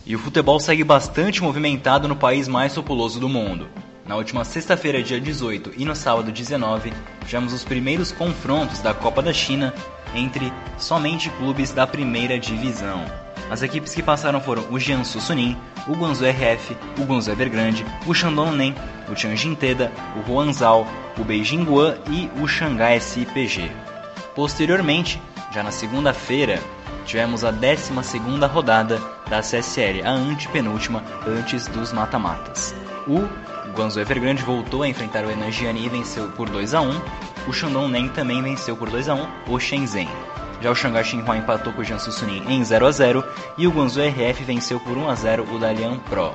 E o futebol segue bastante movimentado no país mais populoso do mundo. Na última sexta-feira, dia 18, e no sábado, 19, tivemos os primeiros confrontos da Copa da China entre somente clubes da primeira divisão. As equipes que passaram foram o Jiangsu Suning, o Guangzhou R&F, o Guangzhou Evergrande, o Shandong Nen, o Tianjin Teda, o Guangzhou, o Beijing Guan e o Xangai SPG. Posteriormente, já na segunda-feira, tivemos a 12ª rodada da CSL, a antepenúltima antes dos mata-matas. O Guangzhou Evergrande voltou a enfrentar o Nanjing e venceu por 2-1. O Shandong Nen também venceu por 2-1 o Shenzhen. Já o Shanghai Xinhua empatou com o Jiangsu Suning em 0-0 e o Guangzhou R&F venceu por 1-0 o Dalian Pro.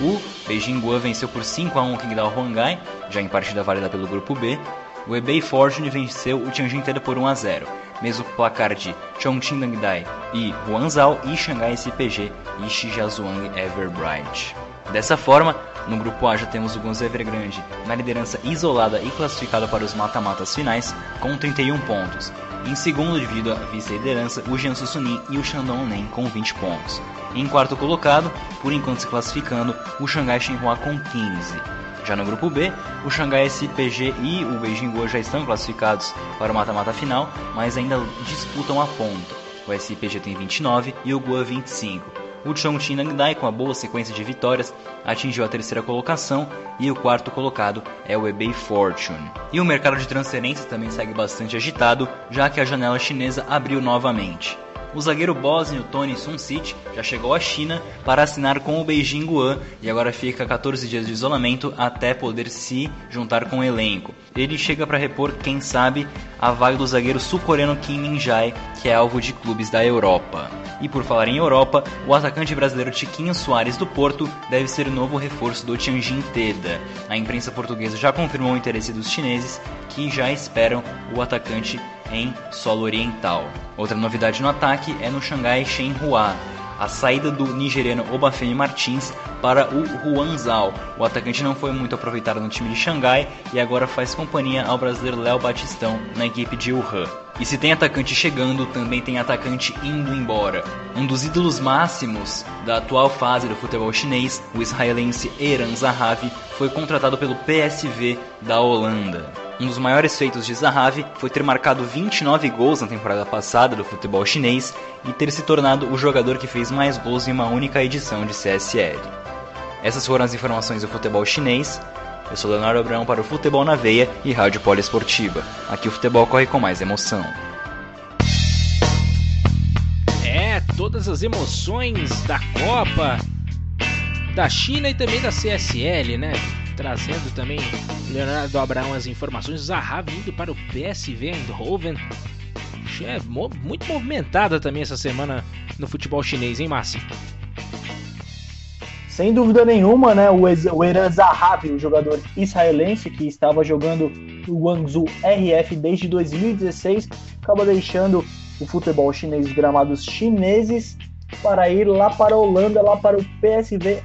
O Beijing Guan venceu por 5-1 o Qingdao Huanghai, já em partida válida pelo grupo B. O Hebei Fortune venceu o Tianjin Teda por 1-0, mesmo placar de Chongqing Dangdai e Huanzhou e Xangai SPG e Shijiazhuang Everbright. Dessa forma, no grupo A já temos o Guangzhou Evergrande na liderança isolada e classificado para os mata-matas finais, com 31 pontos. Em segundo, devido à vice-liderança, o Jiangsu Suning e o Shandong Nen com 20 pontos. Em quarto colocado, por enquanto se classificando, o Shanghai Xinhua com 15. Já no grupo B, o Xangai SPG e o Beijing Guo já estão classificados para o mata-mata final, mas ainda disputam a ponta. O SPG tem 29 e o Guo 25. O Chongqing Dangdai, com a boa sequência de vitórias, atingiu a 3ª colocação e o 4º colocado é o Hebei Fortune. E o mercado de transferências também segue bastante agitado, já que a janela chinesa abriu novamente. O zagueiro bósnio Tony Sunsic já chegou à China para assinar com o Beijing Guan e agora fica 14 dias de isolamento até poder se juntar com o elenco. Ele chega para repor, quem sabe, a vaga do zagueiro sul-coreano Kim Min-jae, que é alvo de clubes da Europa. E por falar em Europa, o atacante brasileiro Tiquinho Soares do Porto deve ser o novo reforço do Tianjin Teda. A imprensa portuguesa já confirmou o interesse dos chineses, que já esperam o atacante em solo oriental. Outra novidade no ataque é no Xangai Shenhua, a saída do nigeriano Obafemi Martins para o Huanzhou. O atacante não foi muito aproveitado no time de Xangai e agora faz companhia ao brasileiro Léo Batistão na equipe de Wuhan. E se tem atacante chegando, também tem atacante indo embora. Um dos ídolos máximos da atual fase do futebol chinês, o israelense Eran Zahavi, foi contratado pelo PSV da Holanda. Um dos maiores feitos de Zahavi foi ter marcado 29 gols na temporada passada do futebol chinês e ter se tornado o jogador que fez mais gols em uma única edição de CSL. Essas foram as informações do futebol chinês. Eu sou Leonardo Abraão para o Futebol na Veia e Rádio Poliesportiva. Aqui o futebol corre com mais emoção. É, todas as emoções da Copa, da China e também da CSL, né? Trazendo também Leonardo Abraão as informações. Zahavi indo para o PSV Eindhoven. É muito movimentada também essa semana no futebol chinês, hein, Massi? Sem dúvida nenhuma, né? O Eran Zahavi, o jogador israelense que estava jogando o Guangzhou R&F desde 2016, acaba deixando o futebol chinês, os gramados chineses, para ir lá para a Holanda, lá para o PSV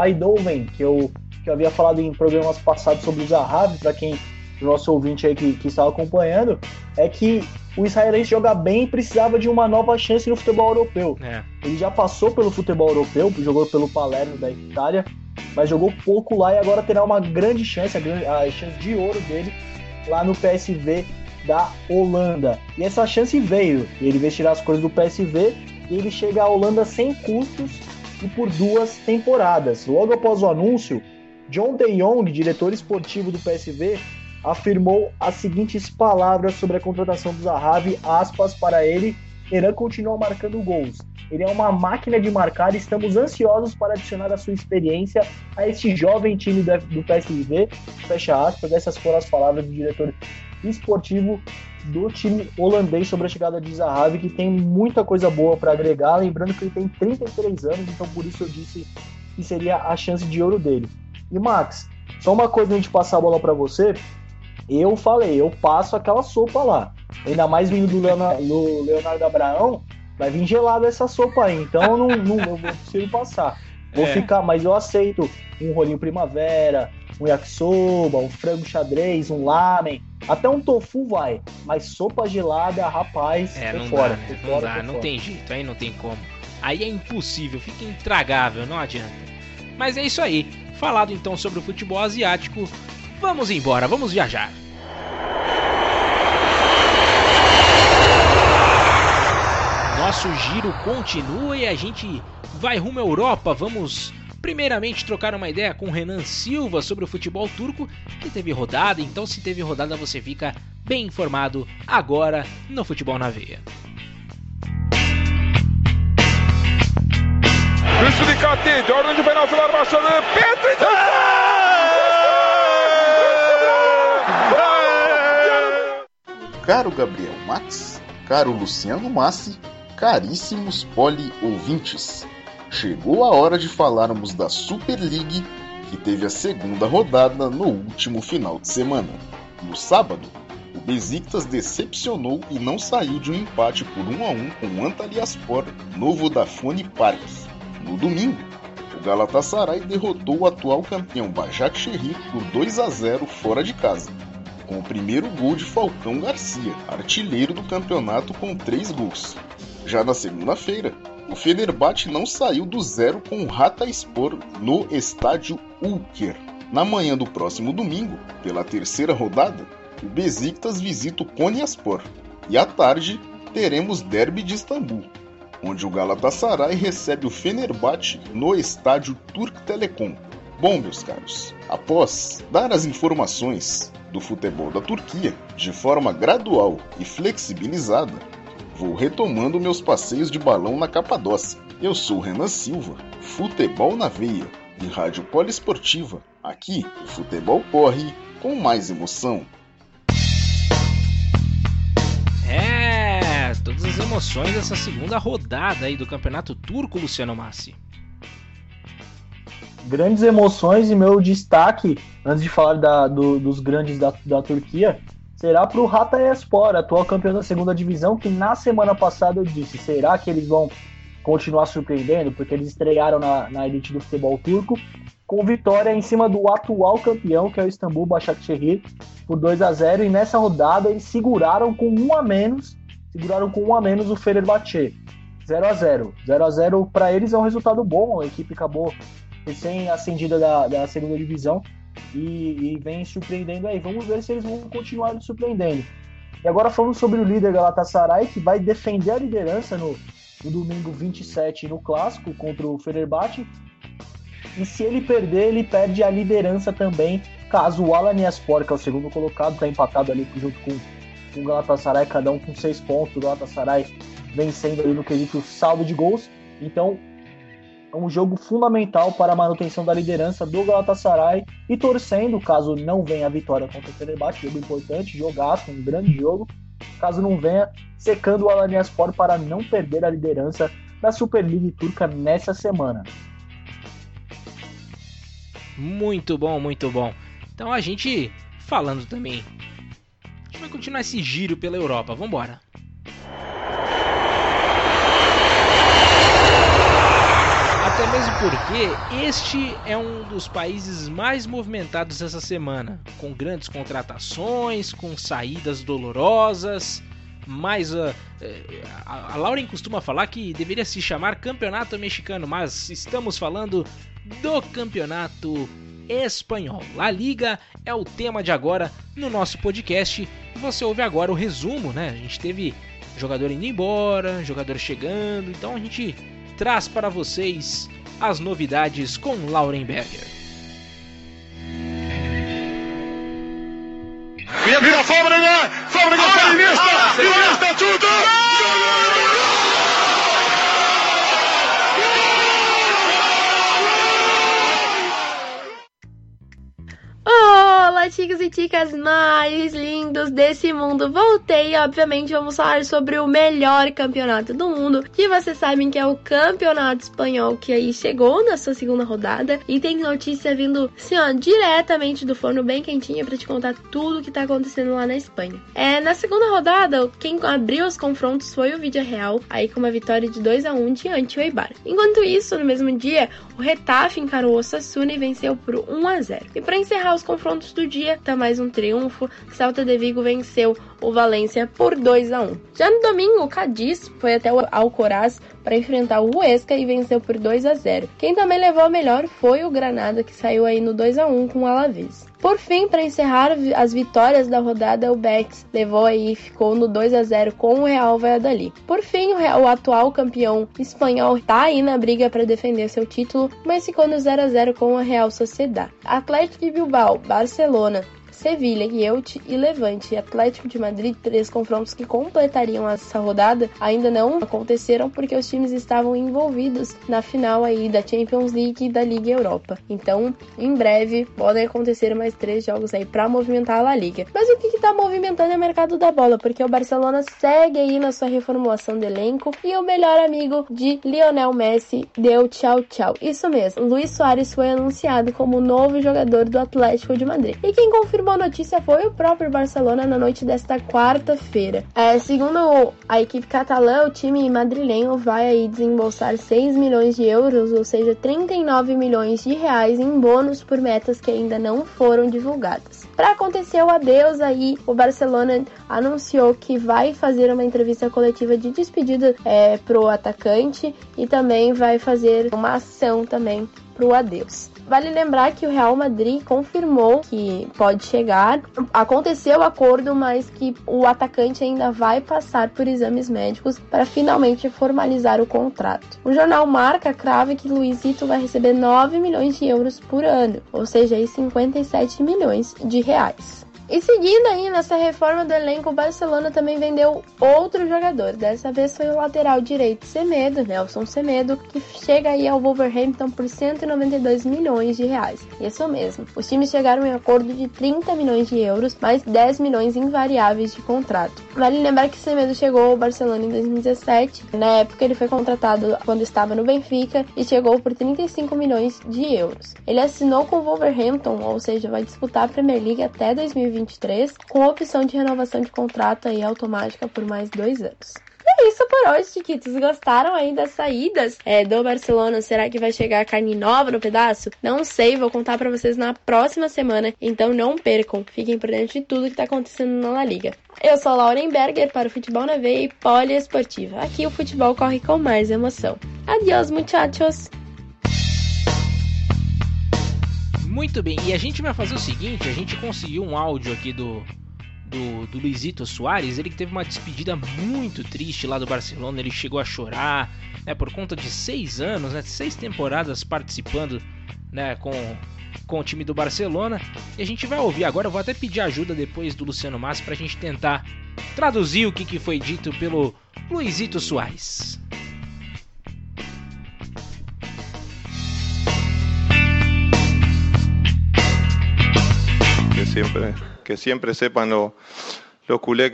Eindhoven, que eu havia falado em programas passados sobre o Zahavi, para quem, o nosso ouvinte aí que estava acompanhando, é que o israelense joga bem e precisava de uma nova chance no futebol europeu. É. Ele já passou pelo futebol europeu, jogou pelo Palermo da Itália, mas jogou pouco lá e agora terá uma grande chance, a chance de ouro dele lá no PSV da Holanda. E essa chance veio, ele vestirá as cores do PSV e ele chega à Holanda sem custos e por 2 temporadas. Logo após o anúncio, John de Jong, diretor esportivo do PSV, afirmou as seguintes palavras sobre a contratação do Zahavi, aspas para ele: Eran continua marcando gols. Ele é uma máquina de marcar e estamos ansiosos para adicionar a sua experiência a este jovem time do PSV. Fecha aspas. Essas foram as palavras do diretor esportivo do time holandês sobre a chegada de Zahavi, que tem muita coisa boa para agregar. Lembrando que ele tem 33 anos, então por isso eu disse que seria a chance de ouro dele. E Max, só uma coisa antes de passar a bola para você. Eu falei, eu passo aquela sopa lá. Ainda mais vindo do Leonardo Abraão, vai vir gelada essa sopa aí. Então eu não consigo passar. Vou ficar, mas eu aceito um rolinho primavera, um yakisoba, um frango xadrez, um lamen, até um tofu vai. Mas sopa gelada, rapaz, não dá, não tem jeito, aí não tem como. Aí é impossível, fica intragável, não adianta. Mas é isso aí. Falado então sobre o futebol asiático, vamos embora, vamos viajar. Nosso giro continua e a gente vai rumo à Europa. Vamos primeiramente trocar uma ideia com o Renan Silva sobre o futebol turco, que teve rodada. Então, se teve rodada, você fica bem informado agora no Futebol na Veia. Caro Gabriel Max, caro Luciano Massi, caríssimos poli-ouvintes, chegou a hora de falarmos da Super League, que teve a segunda rodada no último final de semana. No sábado, o Besiktas decepcionou e não saiu de um empate por 1-1 com o Antalyaspor no Vodafone Park. No domingo, o Galatasaray derrotou o atual campeão Başakşehir por 2-0 fora de casa, com o primeiro gol de Falcão Garcia, artilheiro do campeonato com 3 gols. Já na segunda-feira, o Fenerbahçe não saiu do zero com o Hatayspor no estádio Ulker. Na manhã do próximo domingo, pela terceira rodada, o Besiktas visita o Konyaspor. E à tarde, teremos derby de Istambul, onde o Galatasaray recebe o Fenerbahçe no estádio Türk Telekom. Bom, meus caros, após dar as informações do futebol da Turquia de forma gradual e flexibilizada, vou retomando meus passeios de balão na Capadócia. Eu sou Renan Silva, Futebol na Veia e Rádio Poliesportiva. Aqui o futebol corre com mais emoção. Todas as emoções dessa segunda rodada aí do Campeonato Turco, Luciano Massi. Grandes emoções, e meu destaque, antes de falar dos grandes da Turquia, será para o Hatayspor, atual campeão da segunda divisão, que na semana passada eu disse, será que eles vão continuar surpreendendo? Porque eles estrearam na elite do futebol turco, com vitória em cima do atual campeão, que é o Istambul Başakşehir, por 2-0, e nessa rodada eles seguraram com um a menos o Fenerbahçe, 0-0. 0-0 para eles é um resultado bom, a equipe acabou recém-ascendida da segunda divisão, e vem surpreendendo aí. Vamos ver se eles vão continuar surpreendendo. E agora falando sobre o líder Galatasaray, que vai defender a liderança no domingo 27 no Clássico contra o Fenerbahçe. E se ele perder, ele perde a liderança também, caso o Alanyaspor, que é o segundo colocado, está empatado ali junto com o Galatasaray, cada um com 6 pontos. O Galatasaray vencendo ali no quesito saldo de gols. Então é um jogo fundamental para a manutenção da liderança do Galatasaray, e torcendo, caso não venha a vitória contra o Fenerbahçe, jogo importante, jogaço, um grande jogo, caso não venha, secando o Alanyaspor para não perder a liderança da Super League Turca nessa semana. Muito bom, muito bom. Então a gente falando também, a gente vai continuar esse giro pela Europa, vambora. Até mesmo porque este é um dos países mais movimentados essa semana, com grandes contratações, com saídas dolorosas, mas a Lauren costuma falar que deveria se chamar Campeonato Mexicano, mas estamos falando do campeonato espanhol. La Liga é o tema de agora no nosso podcast. Você ouve agora o resumo, né? A gente teve jogador indo embora, jogador chegando, então a gente traz para vocês as novidades com Lauren Berger. Olá, ticos e ticas mais lindos desse mundo. Voltei e, obviamente, vamos falar sobre o melhor campeonato do mundo, que vocês sabem que é o campeonato espanhol, que aí chegou na sua segunda rodada, e tem notícia vindo, assim, ó, diretamente do forno, bem quentinha, pra te contar tudo o que tá acontecendo lá na Espanha. Na segunda rodada, quem abriu os confrontos foi o Villarreal, aí com uma vitória de 2-1 diante o Eibar. Enquanto isso, no mesmo dia, o Getafe encarou o Osasuna e venceu por 1-0. E pra encerrar os confrontos do dia, tá mais um triunfo, Celta de Vigo venceu o Valência por 2-1. Já no domingo, o Cádiz foi até o Alcoraz para enfrentar o Huesca e venceu por 2-0. Quem também levou a melhor foi o Granada, que saiu aí no 2-1 com o Alavés. Por fim, para encerrar as vitórias da rodada, o Betis levou aí e ficou no 2-0 com o Real Valladolid. Por fim, o atual campeão espanhol tá aí na briga para defender seu título, mas ficou no 0-0 com a Real Sociedad. Atlético de Bilbao, Barcelona, Sevilha, Elche e Levante e Atlético de Madrid, três confrontos que completariam essa rodada, ainda não aconteceram porque os times estavam envolvidos na final aí da Champions League e da Liga Europa. Então, em breve, podem acontecer mais três jogos aí para movimentar a La Liga. Mas o que tá movimentando é o mercado da bola, porque o Barcelona segue aí na sua reformulação de elenco e o melhor amigo de Lionel Messi deu tchau. Isso mesmo, Luis Suárez foi anunciado como novo jogador do Atlético de Madrid. E quem confirmou boa notícia foi o próprio Barcelona na noite desta quarta-feira. Segundo a equipe catalã, o time madrilenho vai aí desembolsar 6 milhões de euros, ou seja, 39 milhões de reais em bônus por metas que ainda não foram divulgadas. Para acontecer o adeus aí, o Barcelona anunciou que vai fazer uma entrevista coletiva de despedida pro atacante e também vai fazer uma ação também pro adeus. Vale lembrar que o Real Madrid confirmou que pode chegar. Aconteceu o acordo, mas que o atacante ainda vai passar por exames médicos para finalmente formalizar o contrato. O jornal Marca crava que Luizito vai receber 9 milhões de euros por ano, ou seja, 57 milhões de reais. E seguindo aí nessa reforma do elenco, o Barcelona também vendeu outro jogador. Dessa vez foi o lateral direito Semedo, Nelson Semedo, que chega aí ao Wolverhampton por 192 milhões de reais. Isso mesmo, os times chegaram em acordo de 30 milhões de euros, mais 10 milhões em variáveis de contrato. Vale lembrar que Semedo chegou ao Barcelona em 2017. Na época ele foi contratado quando estava no Benfica e chegou por 35 milhões de euros. Ele assinou com o Wolverhampton, ou seja, vai disputar a Premier League até 2023, com opção de renovação de contrato aí automática por mais 2 anos. É isso por hoje, tiquitos. Gostaram aí das saídas do Barcelona? Será que vai chegar carne nova no pedaço? Não sei, vou contar pra vocês na próxima semana, então não percam, fiquem por dentro de tudo que tá acontecendo na La Liga. Eu sou a Lauren Berger para o Futebol na Veia e Poliesportiva. Aqui o futebol corre com mais emoção. Adiós, muchachos! Muito bem, e a gente vai fazer o seguinte, a gente conseguiu um áudio aqui do Luizito Soares, ele que teve uma despedida muito triste lá do Barcelona, ele chegou a chorar, né, por conta de 6 anos, né, 6 temporadas participando, né, com o time do Barcelona, e a gente vai ouvir agora. Eu vou até pedir ajuda depois do Luciano Massi pra gente tentar traduzir o que foi dito pelo Luizito Soares. Que siempre sepan los culés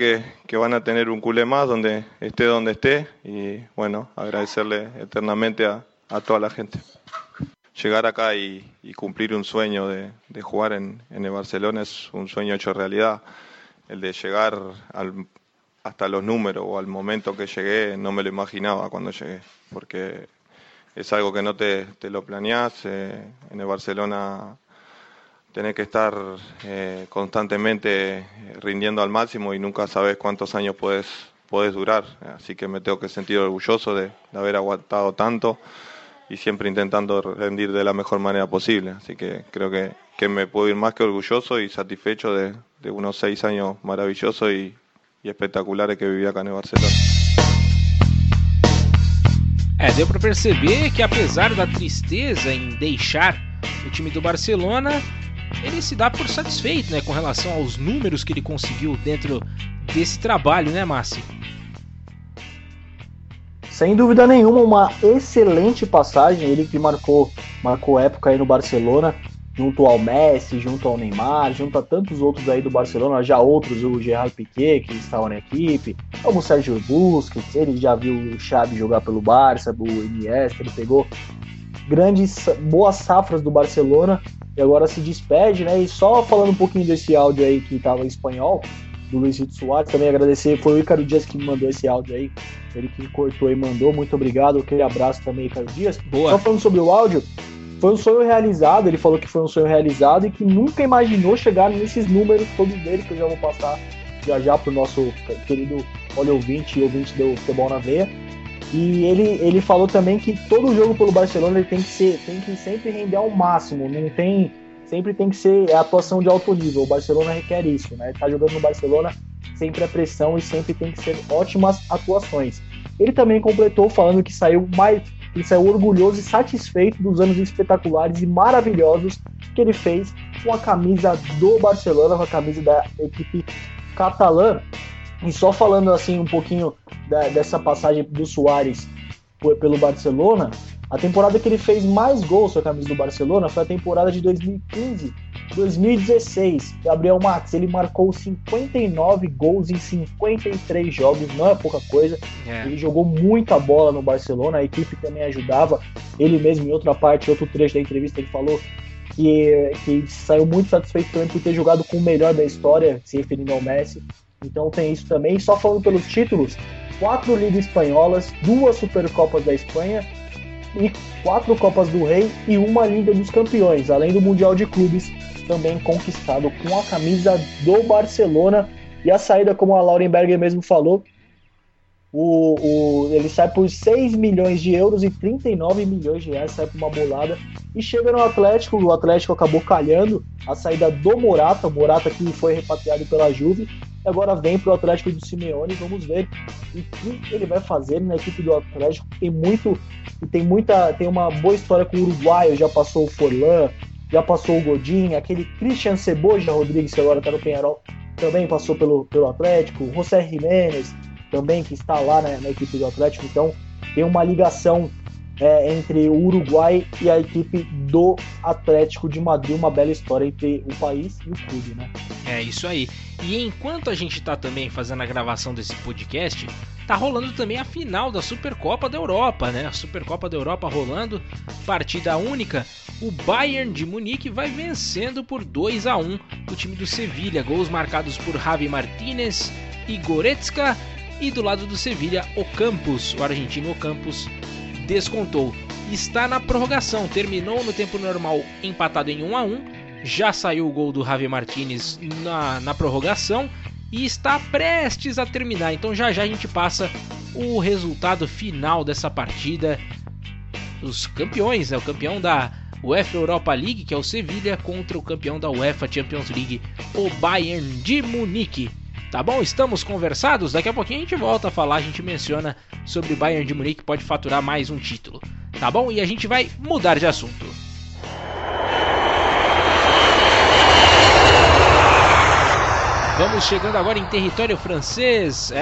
que van a tener un culé más donde esté y bueno, agradecerle eternamente a toda la gente. Llegar acá y cumplir un sueño de jugar en el Barcelona es un sueño hecho realidad. El de llegar hasta los números o al momento que llegué no me lo imaginaba cuando llegué, porque es algo que no te lo planeás. En el Barcelona tenés que estar constantemente rindiendo al máximo y nunca sabés cuántos años podés durar. Así que me tengo que sentir orgulloso de haber aguantado tanto y siempre intentando rendir de la mejor manera posible. Así que creo que me puedo ir más que orgulloso y satisfecho de unos 6 años maravillosos y espectaculares que viví acá en el Barcelona. Deu para perceber que apesar da tristeza em deixar o time do Barcelona, ele se dá por satisfeito, né, com relação aos números que ele conseguiu dentro desse trabalho, né, Massi? Sem dúvida nenhuma, uma excelente passagem, ele que marcou época aí no Barcelona, junto ao Messi, junto ao Neymar, junto a tantos outros aí do Barcelona, já outros, o Gerard Piqué, que estava na equipe, como o Sérgio Busquets, ele já viu o Xavi jogar pelo Barça, o Iniesta, ele pegou grandes, boas safras do Barcelona, e agora se despede, né, e só falando um pouquinho desse áudio aí que estava em espanhol, do Luiz Rito Soares, também agradecer, foi o Ícaro Dias que me mandou esse áudio aí, ele que cortou e mandou, muito obrigado, aquele abraço também, Ícaro Dias. Boa. Só falando sobre o áudio, foi um sonho realizado, ele falou que foi um sonho realizado e que nunca imaginou chegar nesses números todos dele, que eu já vou passar já pro nosso querido olha ouvinte, ouvinte do Futebol na Veia. E ele falou também que todo jogo pelo Barcelona ele tem que sempre render ao máximo, não tem, sempre tem que ser atuação de alto nível, o Barcelona requer isso, né? Tá jogando no Barcelona, sempre é pressão e sempre tem que ser ótimas atuações. Ele também completou falando que saiu orgulhoso e satisfeito dos anos espetaculares e maravilhosos que ele fez com a camisa do Barcelona, com a camisa da equipe catalã. E só falando assim um pouquinho dessa passagem do Suárez pelo Barcelona, a temporada que ele fez mais gols com a camisa do Barcelona foi a temporada de 2015-2016. Gabriel Max, ele marcou 59 gols em 53 jogos, não é pouca coisa. Ele jogou muita bola no Barcelona, a equipe também ajudava. Ele mesmo, em outra parte, outro trecho da entrevista, ele falou que saiu muito satisfeito também por ter jogado com o melhor da história, se referindo ao Messi. Então tem isso também. Só falando pelos títulos, 4 Ligas Espanholas, 2 Supercopas da Espanha e 4 Copas do Rei e 1 Liga dos Campeões, além do Mundial de Clubes, também conquistado com a camisa do Barcelona. E a saída, como a Laurenberger mesmo falou, ele sai por 6 milhões de euros e 39 milhões de reais, sai por uma bolada e chega no Atlético. O Atlético acabou calhando a saída do Morata, o Morata que foi repatriado pela Juve, agora vem para o Atlético do Simeone. Vamos ver o que ele vai fazer na equipe do Atlético, tem uma boa história com o uruguaio, já passou o Forlan, já passou o Godin, aquele Christian Ceboja Rodrigues que agora está no Peñarol, também passou pelo Atlético, o José Jiménez também, que está lá, né, na equipe do Atlético. Então tem uma ligação entre o Uruguai e a equipe do Atlético de Madrid, uma bela história entre o país e o clube, né? É isso aí. E enquanto a gente tá também fazendo a gravação desse podcast, tá rolando também a final da Supercopa da Europa, né? A Supercopa da Europa rolando, partida única, o Bayern de Munique vai vencendo por 2-1 o time do Sevilha, gols marcados por Javi Martínez e Goretzka, e do lado do Sevilha, o argentino Ocampos descontou. Está na prorrogação, terminou no tempo normal empatado em 1-1, já saiu o gol do Javi Martínez na prorrogação e está prestes a terminar. Então já a gente passa o resultado final dessa partida. Os campeões, né? O campeão da UEFA Europa League, que é o Sevilha, contra o campeão da UEFA Champions League, o Bayern de Munique. Tá bom? Estamos conversados? Daqui a pouquinho a gente volta a falar, a gente menciona sobre o Bayern de Munique, pode faturar mais um título. Tá bom? E a gente vai mudar de assunto. Vamos chegando agora em território francês.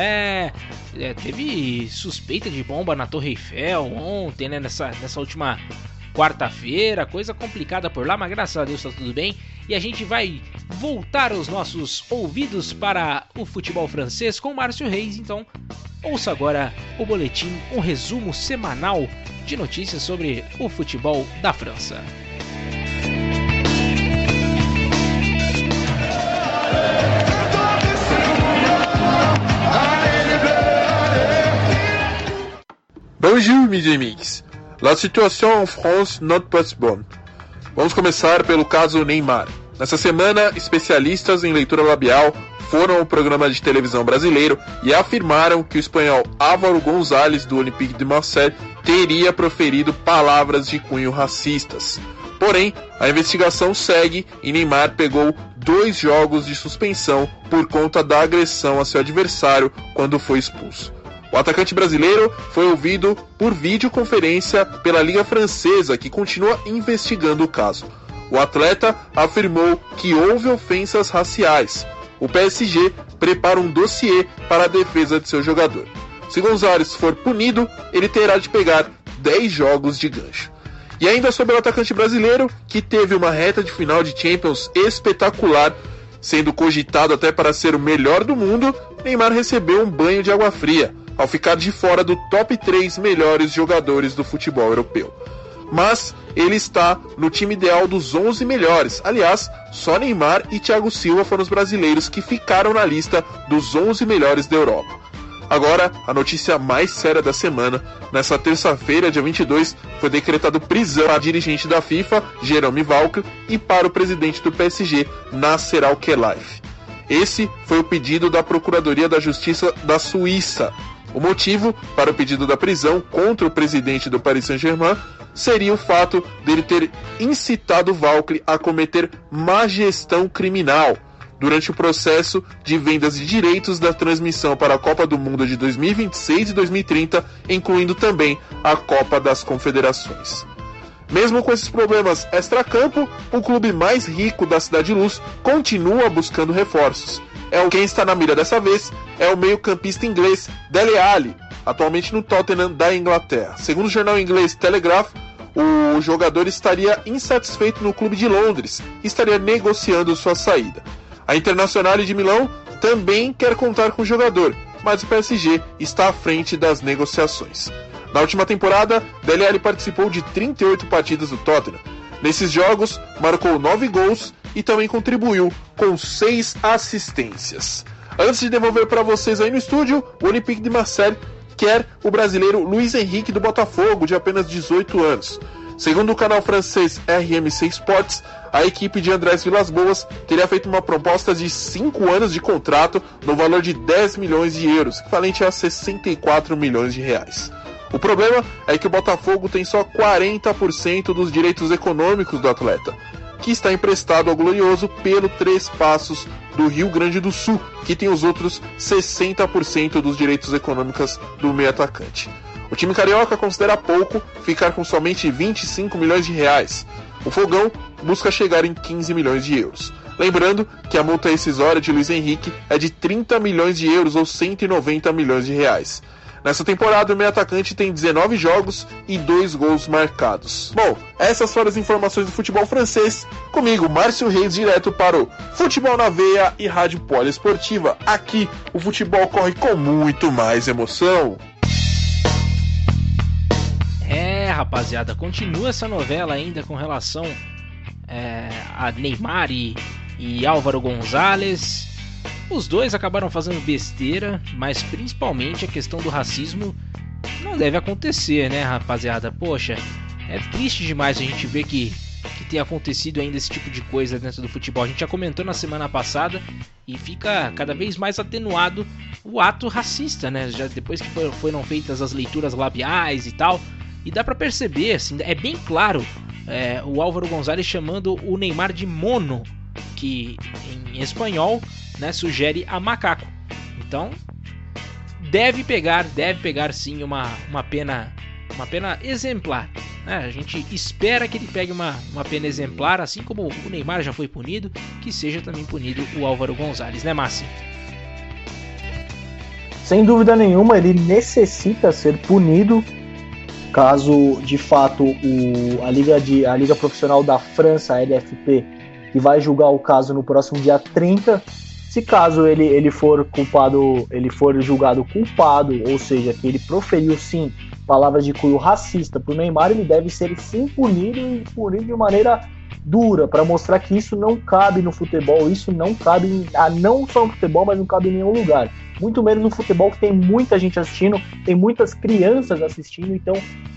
Teve suspeita de bomba na Torre Eiffel ontem, né? Nessa última quarta-feira, coisa complicada por lá, mas graças a Deus tá tudo bem, e a gente vai voltar os nossos ouvidos para o futebol francês com Márcio Reis. Então ouça agora o boletim, um resumo semanal de notícias sobre o futebol da França. Bonjour, meus amigos. A situação em França não passa bom. Vamos começar pelo caso Neymar. Nessa semana, especialistas em leitura labial foram ao programa de televisão brasileiro e afirmaram que o espanhol Álvaro González, do Olympique de Marseille, teria proferido palavras de cunho racistas. Porém, a investigação segue e Neymar pegou 2 jogos de suspensão por conta da agressão a seu adversário quando foi expulso. O atacante brasileiro foi ouvido por videoconferência pela Liga Francesa, que continua investigando o caso. O atleta afirmou que houve ofensas raciais. O PSG prepara um dossiê para a defesa de seu jogador. Se Gonzalez for punido, ele terá de pegar 10 jogos de gancho. E ainda sobre o atacante brasileiro, que teve uma reta de final de Champions espetacular, sendo cogitado até para ser o melhor do mundo, Neymar recebeu um banho de água fria, ao ficar de fora do top 3 melhores jogadores do futebol europeu. Mas ele está no time ideal dos 11 melhores. Aliás, só Neymar e Thiago Silva foram os brasileiros que ficaram na lista dos 11 melhores da Europa. Agora, a notícia mais séria da semana. Nessa terça-feira, dia 22, foi decretado prisão para a dirigente da FIFA, Jerome Valcke, e para o presidente do PSG, Nasser Al-Khelaifi. Esse foi o pedido da Procuradoria da Justiça da Suíça. O motivo para o pedido da prisão contra o presidente do Paris Saint-Germain seria o fato dele ter incitado Valcke a cometer má gestão criminal durante o processo de vendas de direitos da transmissão para a Copa do Mundo de 2026 e 2030, incluindo também a Copa das Confederações. Mesmo com esses problemas extracampo, o clube mais rico da Cidade Luz continua buscando reforços. Quem está na mira dessa vez é o meio-campista inglês Dele Alli, atualmente no Tottenham da Inglaterra. Segundo o jornal inglês Telegraph, o jogador estaria insatisfeito no clube de Londres e estaria negociando sua saída. A Internazionale de Milão também quer contar com o jogador, mas o PSG está à frente das negociações. Na última temporada, Dele Alli participou de 38 partidas do Tottenham. Nesses jogos, marcou 9 gols e também contribuiu com 6 assistências. Antes de devolver para vocês aí no estúdio, o Olympique de Marseille quer o brasileiro Luiz Henrique do Botafogo, de apenas 18 anos. Segundo o canal francês RMC Sports, a equipe de Andrés Vilas-Boas teria feito uma proposta de 5 anos de contrato no valor de 10 milhões de euros, equivalente a 64 milhões de reais. O problema é que o Botafogo tem só 40% dos direitos econômicos do atleta, que está emprestado ao Glorioso pelo Três Passos do Rio Grande do Sul, que tem os outros 60% dos direitos econômicos do meio atacante. O time carioca considera pouco ficar com somente 25 milhões de reais. O Fogão busca chegar em 15 milhões de euros. Lembrando que a multa rescisória de Luiz Henrique é de 30 milhões de euros ou 190 milhões de reais. Nessa temporada, o meio atacante tem 19 jogos e 2 gols marcados. Bom, essas foram as informações do futebol francês. Comigo, Márcio Reis, direto para o Futebol na Veia e Rádio Poliesportiva. Aqui, o futebol corre com muito mais emoção. Rapaziada, continua essa novela ainda com relação a Neymar e Álvaro Gonzalez. Os dois acabaram fazendo besteira, mas principalmente a questão do racismo não deve acontecer, né, rapaziada? Poxa, é triste demais a gente ver que tem acontecido ainda esse tipo de coisa dentro do futebol. A gente já comentou na semana passada e fica cada vez mais atenuado o ato racista, né? Já depois que foram feitas as leituras labiais e tal. E dá pra perceber, assim, é bem claro o Álvaro Gonzalez chamando o Neymar de mono, que em espanhol, né, sugere a macaco. Então, deve pegar sim uma pena exemplar, né? A gente espera que ele pegue uma pena exemplar, assim como o Neymar já foi punido, que seja também punido o Álvaro Gonzalez, né, Massi? Sem dúvida nenhuma, ele necessita ser punido. Caso, de fato, a Liga Profissional da França, a LFP, que vai julgar o caso no próximo dia 30, se caso ele for julgado culpado, ou seja, que ele proferiu, sim, palavras de cunho racista para o Neymar, ele deve ser, sim, punido e punido de maneira dura, para mostrar que isso não cabe no futebol, isso não cabe, não só no futebol, mas não cabe em nenhum lugar. Muito menos no futebol, que tem muita gente assistindo, tem muitas crianças assistindo, então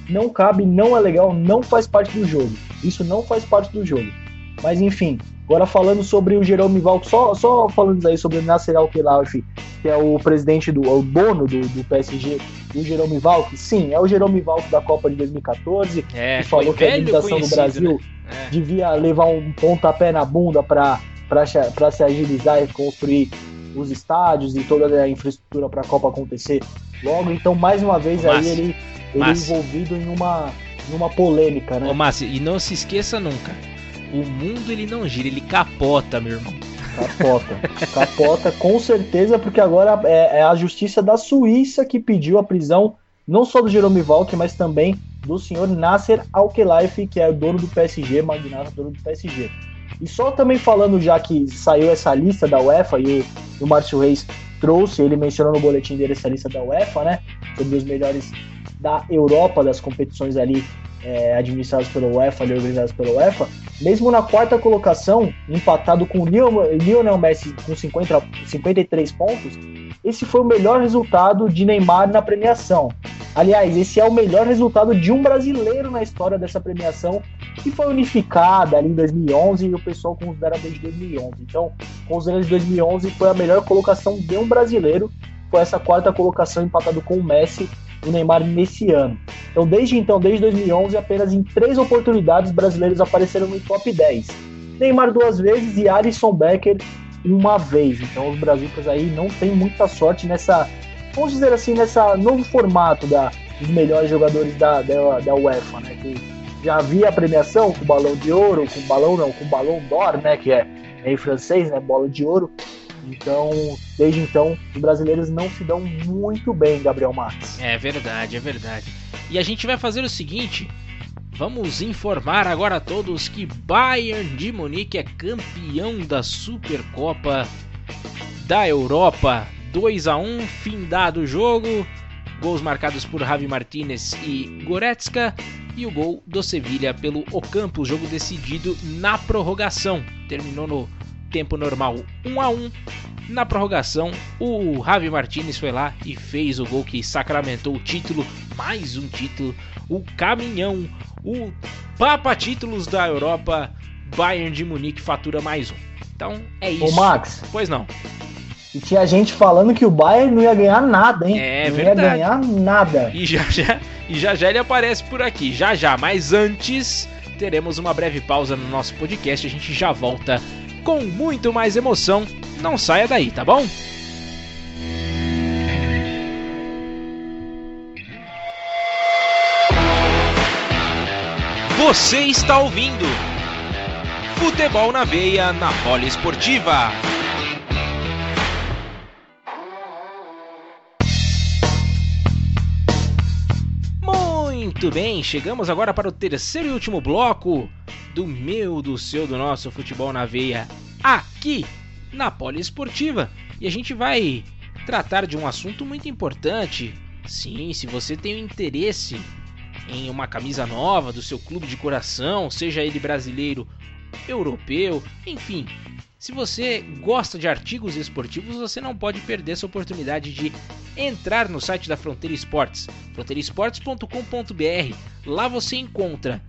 não cabe, não é legal, não faz parte do jogo. Isso não faz parte do jogo. Mas enfim, agora falando sobre o Jerome Valcke, só falando aí sobre o Nasser Al-Khelaifi, que é o presidente, o dono do PSG, o Jerome Valcke. Sim, é o Jerome Valcke da Copa de 2014, que falou que a organização do Brasil, né? Devia levar um pontapé na bunda para se agilizar e construir os estádios e toda a infraestrutura para a Copa acontecer logo. Então, mais uma vez, aí ele é envolvido em uma polêmica, né? Ô, Márcio, e não se esqueça nunca, o mundo ele não gira, ele capota, meu irmão. Capota com certeza, porque agora é a justiça da Suíça que pediu a prisão não só do Jerome Valcke, mas também do senhor Nasser Al-Khelaifi, que é o dono do PSG, magnata dono do PSG. E só também falando, já que saiu essa lista da UEFA, e o Márcio Reis trouxe, ele mencionou no boletim dele essa lista da UEFA, né, sobre os melhores da Europa, das competições ali administradas pela UEFA, ali organizadas pela UEFA. Mesmo na quarta colocação, empatado com o Lionel Messi com 53 pontos, esse foi o melhor resultado de Neymar na premiação. Aliás, esse é o melhor resultado de um brasileiro na história dessa premiação, que foi unificada ali em 2011 e o pessoal considera desde 2011. Então, considerando 2011, foi a melhor colocação de um brasileiro, foi essa quarta colocação empatado com o Messi e o Neymar nesse ano. Então, desde 2011, apenas em 3 oportunidades brasileiros apareceram no top 10. Neymar 2 vezes e Alisson Becker 1 vez. Então, os brazucas aí não tem muita sorte nessa, vamos dizer assim, nessa novo formato dos melhores jogadores da UEFA, né? Que já havia a premiação com balão de ouro, com balão d'or, né? Que é em francês, né? Bola de ouro. Então, desde então, os brasileiros não se dão muito bem, Gabriel Max. É verdade. E a gente vai fazer o seguinte, vamos informar agora a todos que Bayern de Munique é campeão da Supercopa da Europa. 2-1, fim dado o jogo, gols marcados por Javi Martínez e Goretzka, e o gol do Sevilha pelo Ocampo, jogo decidido na prorrogação, terminou no tempo normal 1-1, na prorrogação o Javi Martínez foi lá e fez o gol que sacramentou o título, mais um título, o caminhão, o papa títulos da Europa, Bayern de Munique fatura mais um. Então é isso. Ô Max, pois não. E tinha gente falando que o Bayern não ia ganhar nada, hein? Não ia ganhar nada. E já ele aparece por aqui, já. Mas antes, teremos uma breve pausa no nosso podcast. A gente já volta com muito mais emoção. Não saia daí, tá bom? Você está ouvindo Futebol na Veia, na Poliesportiva. Muito bem, chegamos agora para o terceiro e último bloco do meu, do seu, do nosso Futebol na Veia aqui na Poliesportiva. E a gente vai tratar de um assunto muito importante. Sim, se você tem um interesse em uma camisa nova do seu clube de coração, seja ele brasileiro, europeu, enfim, se você gosta de artigos esportivos, você não pode perder essa oportunidade de entrar no site da Fronteira Esportes, fronteiraesportes.com.br. Lá você encontra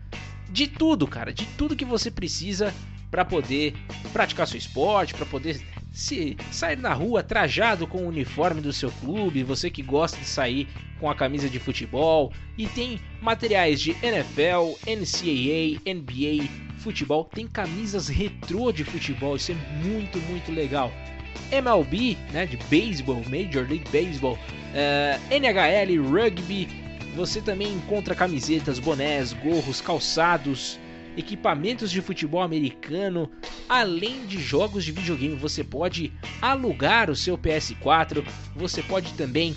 de tudo, cara, de tudo que você precisa para poder praticar seu esporte, para poder se sair na rua trajado com o uniforme do seu clube, você que gosta de sair com a camisa de futebol. E tem materiais de NFL, NCAA, NBA, futebol, tem camisas retrô de futebol, isso é muito legal. MLB, né, de beisebol, Major League Baseball, NHL, rugby, você também encontra camisetas, bonés, gorros, calçados, equipamentos de futebol americano, além de jogos de videogame. Você pode alugar o seu PS4, você pode também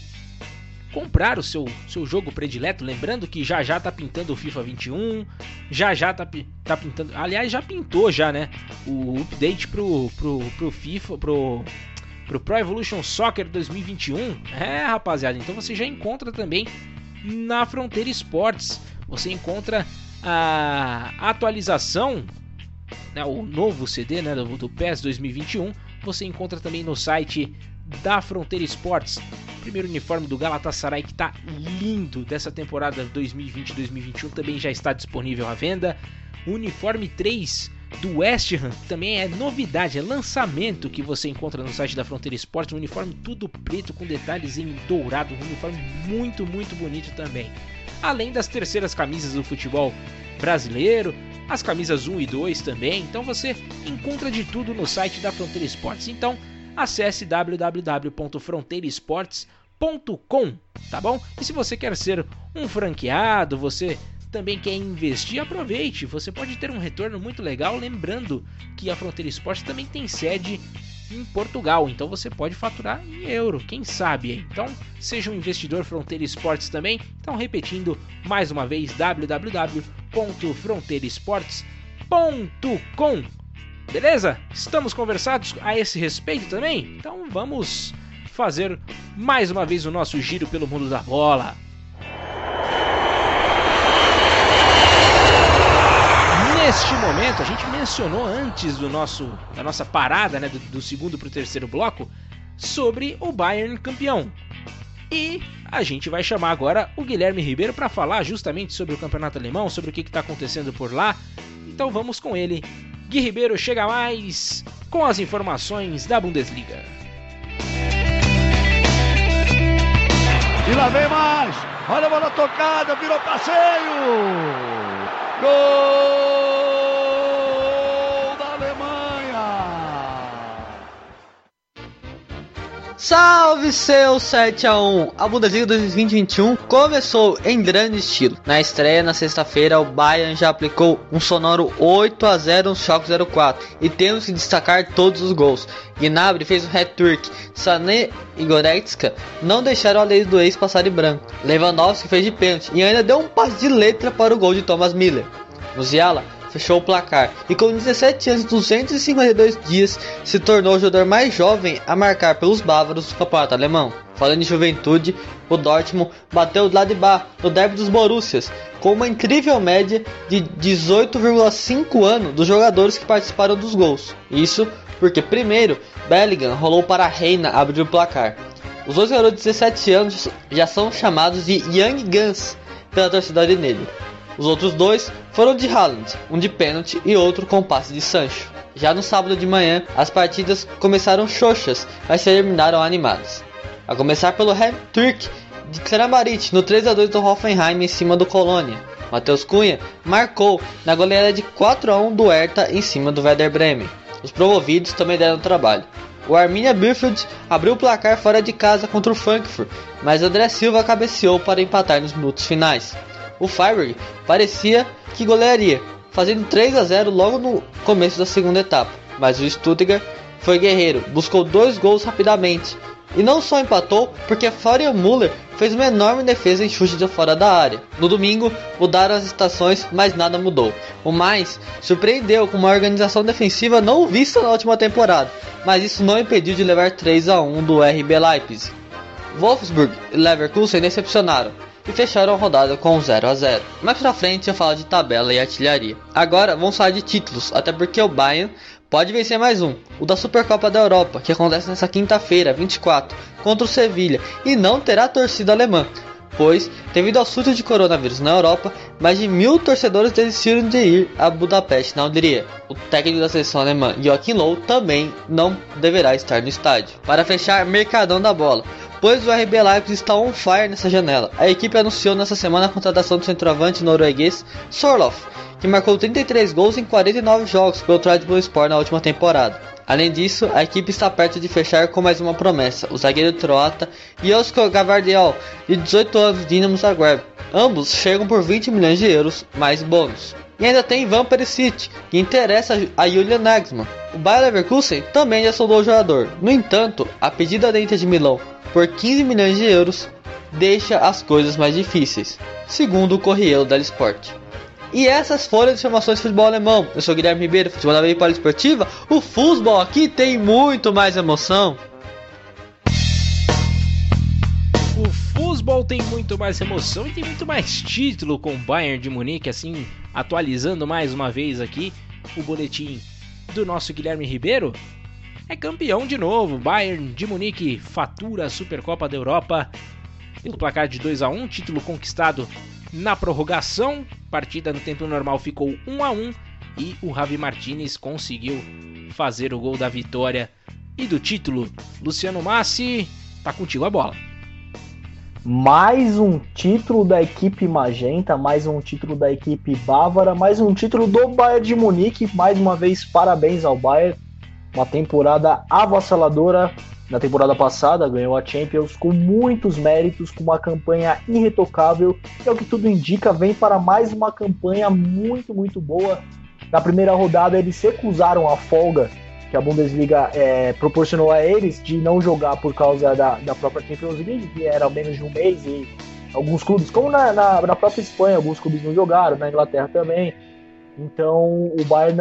comprar o seu jogo predileto, lembrando que já tá pintando o FIFA 21, já tá pintando, aliás já pintou já, né, o update pro FIFA, pro Pro Evolution Soccer 2021, rapaziada, então você já encontra também na Fronteira Esportes, você encontra a atualização, né, o novo CD, né, do PES 2021, você encontra também no site da Fronteira Esportes. Primeiro uniforme do Galatasaray, que tá lindo, dessa temporada 2020-2021, também já está disponível à venda. Uniforme 3 do West Ham, também é novidade, é lançamento que você encontra no site da Fronteira Esporte, um uniforme tudo preto com detalhes em dourado, um uniforme muito, muito bonito também. Além das terceiras camisas do futebol brasileiro, as camisas 1 e 2 também, então você encontra de tudo no site da Fronteira Esportes. Então acesse www.fronteiraesportes.com, tá bom? E se você quer ser um franqueado, você também quer investir, aproveite, você pode ter um retorno muito legal, lembrando que a Fronteira Esportes também tem sede em Portugal, então você pode faturar em euro, quem sabe, hein? Então seja um investidor Fronteira Esportes também. Então repetindo mais uma vez, www.fronteiraesportes.com, beleza? Estamos conversados a esse respeito também? Então vamos fazer mais uma vez o nosso giro pelo mundo da bola. Neste momento, a gente mencionou antes da nossa parada, né, do segundo para o terceiro bloco, sobre o Bayern campeão. E a gente vai chamar agora o Guilherme Ribeiro para falar justamente sobre o campeonato alemão, sobre o que está acontecendo por lá. Então vamos com ele. Gui Ribeiro chega mais com as informações da Bundesliga. E lá vem mais! Olha a bola tocada, virou passeio! Gol! Salve seu 7-1! A Bundesliga 2021 começou em grande estilo. Na estreia na sexta-feira, o Bayern já aplicou um sonoro 8-0 no Schalke 04. E temos que destacar todos os gols. Gnabry fez um hat-trick, Sané e Goretzka não deixaram a lei do ex passar em branco. Lewandowski fez de pênalti e ainda deu um passe de letra para o gol de Thomas Müller. Musiala fechou o placar e com 17 anos e 252 dias se tornou o jogador mais jovem a marcar pelos bávaros do campeonato alemão. Falando em juventude, o Dortmund bateu o Gladbach no derby dos Borussias com uma incrível média de 18,5 anos dos jogadores que participaram dos gols. Isso porque primeiro Bellingham rolou para a Reina abrir o placar. Os dois garotos de 17 anos já são chamados de Young Guns pela torcida negra. Os outros dois foram de Haaland, um de pênalti e outro com passe de Sancho. Já no sábado de manhã, as partidas começaram xoxas, mas se terminaram animadas. A começar pelo hat-trick de Kramaric no 3-2 do Hoffenheim em cima do Colônia. Matheus Cunha marcou na goleada de 4-1 do Hertha em cima do Werder Bremen. Os promovidos também deram trabalho. O Arminia Bielefeld abriu o placar fora de casa contra o Frankfurt, mas André Silva cabeceou para empatar nos minutos finais. O Freiburg parecia que golearia, fazendo 3-0 logo no começo da segunda etapa, mas o Stuttgart foi guerreiro, buscou dois gols rapidamente e não só empatou, porque Florian Müller fez uma enorme defesa em chute de fora da área. No domingo mudaram as estações, mas nada mudou. O Mainz surpreendeu com uma organização defensiva não vista na última temporada, mas isso não impediu de levar 3-1 do RB Leipzig. Wolfsburg e Leverkusen decepcionaram e fecharam a rodada com 0-0. Mais pra frente eu falo de tabela e artilharia. Agora vamos falar de títulos, até porque o Bayern pode vencer mais um, o da Supercopa da Europa, que acontece nesta quinta-feira, 24, contra o Sevilha, e não terá torcida alemã, pois, devido ao surto de coronavírus na Europa, mais de 1.000 torcedores desistiram de ir a Budapeste, na Hungria. O técnico da seleção alemã, Joachim Löw, também não deverá estar no estádio. Para fechar, mercadão da bola, pois o RB Leipzig está on fire nessa janela. A equipe anunciou nessa semana a contratação do centroavante norueguês Sorloth, que marcou 33 gols em 49 jogos pelo Trabzonspor na última temporada. Além disso, a equipe está perto de fechar com mais uma promessa, o zagueiro croata Joško Gvardiol, de 18 anos, Dinamo Zagreb. Ambos chegam por 20 milhões de euros, mais bônus. E ainda tem Ivan Perisic, que interessa a Julian Nagelsmann. O Bayer Leverkusen também já soldou o jogador. No entanto, a pedida da Inter de Milão por 15 milhões de euros deixa as coisas mais difíceis, segundo o Correio da Sport. E essas foram as informações de futebol alemão. Eu sou Guilherme Ribeiro, futebol da Meio Poliesportiva. O futebol aqui tem muito mais emoção. O futebol tem muito mais emoção e tem muito mais título com o Bayern de Munique. Assim, atualizando mais uma vez aqui o boletim do nosso Guilherme Ribeiro. É campeão de novo, Bayern de Munique fatura a Supercopa da Europa pelo placar de 2-1, título conquistado na prorrogação, partida no tempo normal ficou 1-1 e o Javi Martinez conseguiu fazer o gol da vitória e do título. Luciano Massi, tá contigo a bola. Mais um título da equipe magenta, mais um título da equipe bávara, mais um título do Bayern de Munique. Mais uma vez, parabéns ao Bayern. Uma temporada avassaladora. Na temporada passada, ganhou a Champions com muitos méritos, com uma campanha irretocável. E, ao que tudo indica, vem para mais uma campanha muito, muito boa. Na primeira rodada, eles recusaram a folga que a Bundesliga proporcionou a eles de não jogar por causa da própria Champions League, que era menos de um mês, e alguns clubes, como na própria Espanha, alguns clubes não jogaram, na Inglaterra também. Então o Bayern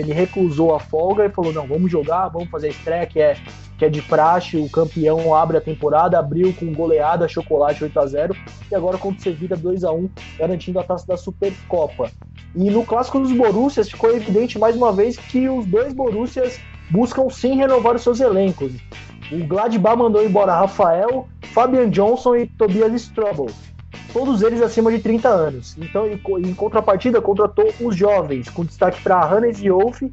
ele recusou a folga e falou: não, vamos jogar, vamos fazer a estreia que é de praxe, o campeão abre a temporada, abriu com goleada, chocolate 8-0, e agora contra o Sevilla 2-1, garantindo a taça da Supercopa. E no clássico dos Borussias ficou evidente mais uma vez que os dois Borussias buscam sim renovar os seus elencos. O Gladbach mandou embora Rafael, Fabian Johnson e Tobias Strobel, todos eles acima de 30 anos. Então, em contrapartida, contratou os jovens, com destaque para Hannes Wolff, e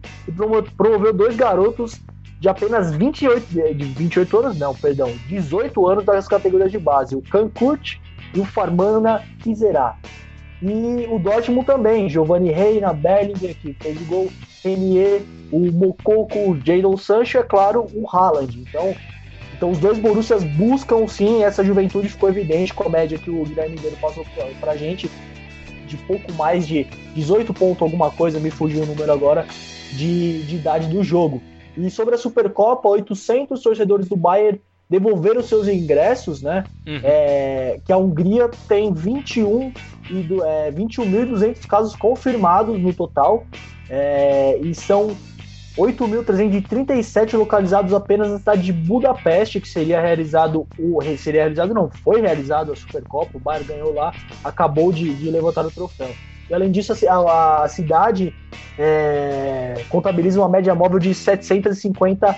promoveu dois garotos de apenas 18 anos das categorias de base, o Kankurt e o Farmana Kizerá. E o Dortmund também, Giovanni Reina, Bellinger, que fez o gol, Renier, o Moukoko, o Jadon Sancho, é claro, o Haaland. Então os dois Borussias buscam sim, essa juventude ficou evidente com a média que o Guilherme Mineiro passou pra gente, de pouco mais de 18 pontos alguma coisa, me fugiu o número agora, de idade do jogo. E sobre a Supercopa, 800 torcedores do Bayern devolveram seus ingressos, né? Uhum. Que a Hungria tem 21.200 casos confirmados no total, e são 8.337 localizados apenas na cidade de Budapeste, que foi realizado a Supercopa. O Bayern ganhou lá, acabou de levantar o troféu. E além disso, a cidade contabiliza uma média móvel de 750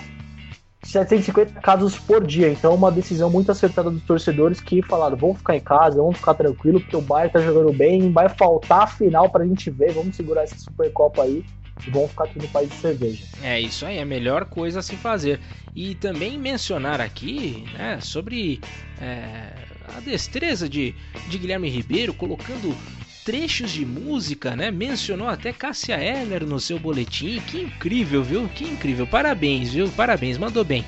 casos por dia. Então, uma decisão muito acertada dos torcedores, que falaram: vamos ficar em casa, vamos ficar tranquilo, porque o Bayern tá jogando bem, vai faltar a final pra gente ver, vamos segurar essa Supercopa aí. Vão ficar aqui no país de cerveja. É isso aí, é a melhor coisa a se fazer. E também mencionar aqui, né, sobre a destreza de Guilherme Ribeiro, colocando trechos de música, né? Mencionou até Cássia Eller no seu boletim. Que incrível, viu? Que incrível. Parabéns, viu? Parabéns, mandou bem.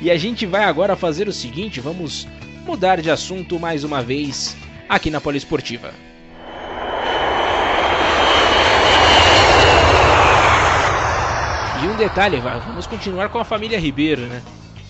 E a gente vai agora fazer o seguinte: vamos mudar de assunto mais uma vez aqui na Poliesportiva. E um detalhe, vamos continuar com a família Ribeiro, né?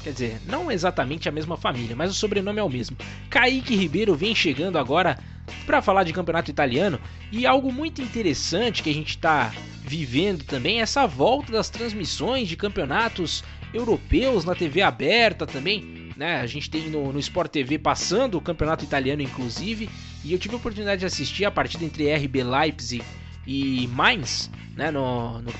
Quer dizer, não exatamente a mesma família, mas o sobrenome é o mesmo. Kaique Ribeiro vem chegando agora para falar de campeonato italiano, e algo muito interessante que a gente está vivendo também é essa volta das transmissões de campeonatos europeus na TV aberta também, né? A gente tem no Sport TV passando o campeonato italiano, inclusive, e eu tive a oportunidade de assistir a partida entre RB Leipzig e Mainz, né,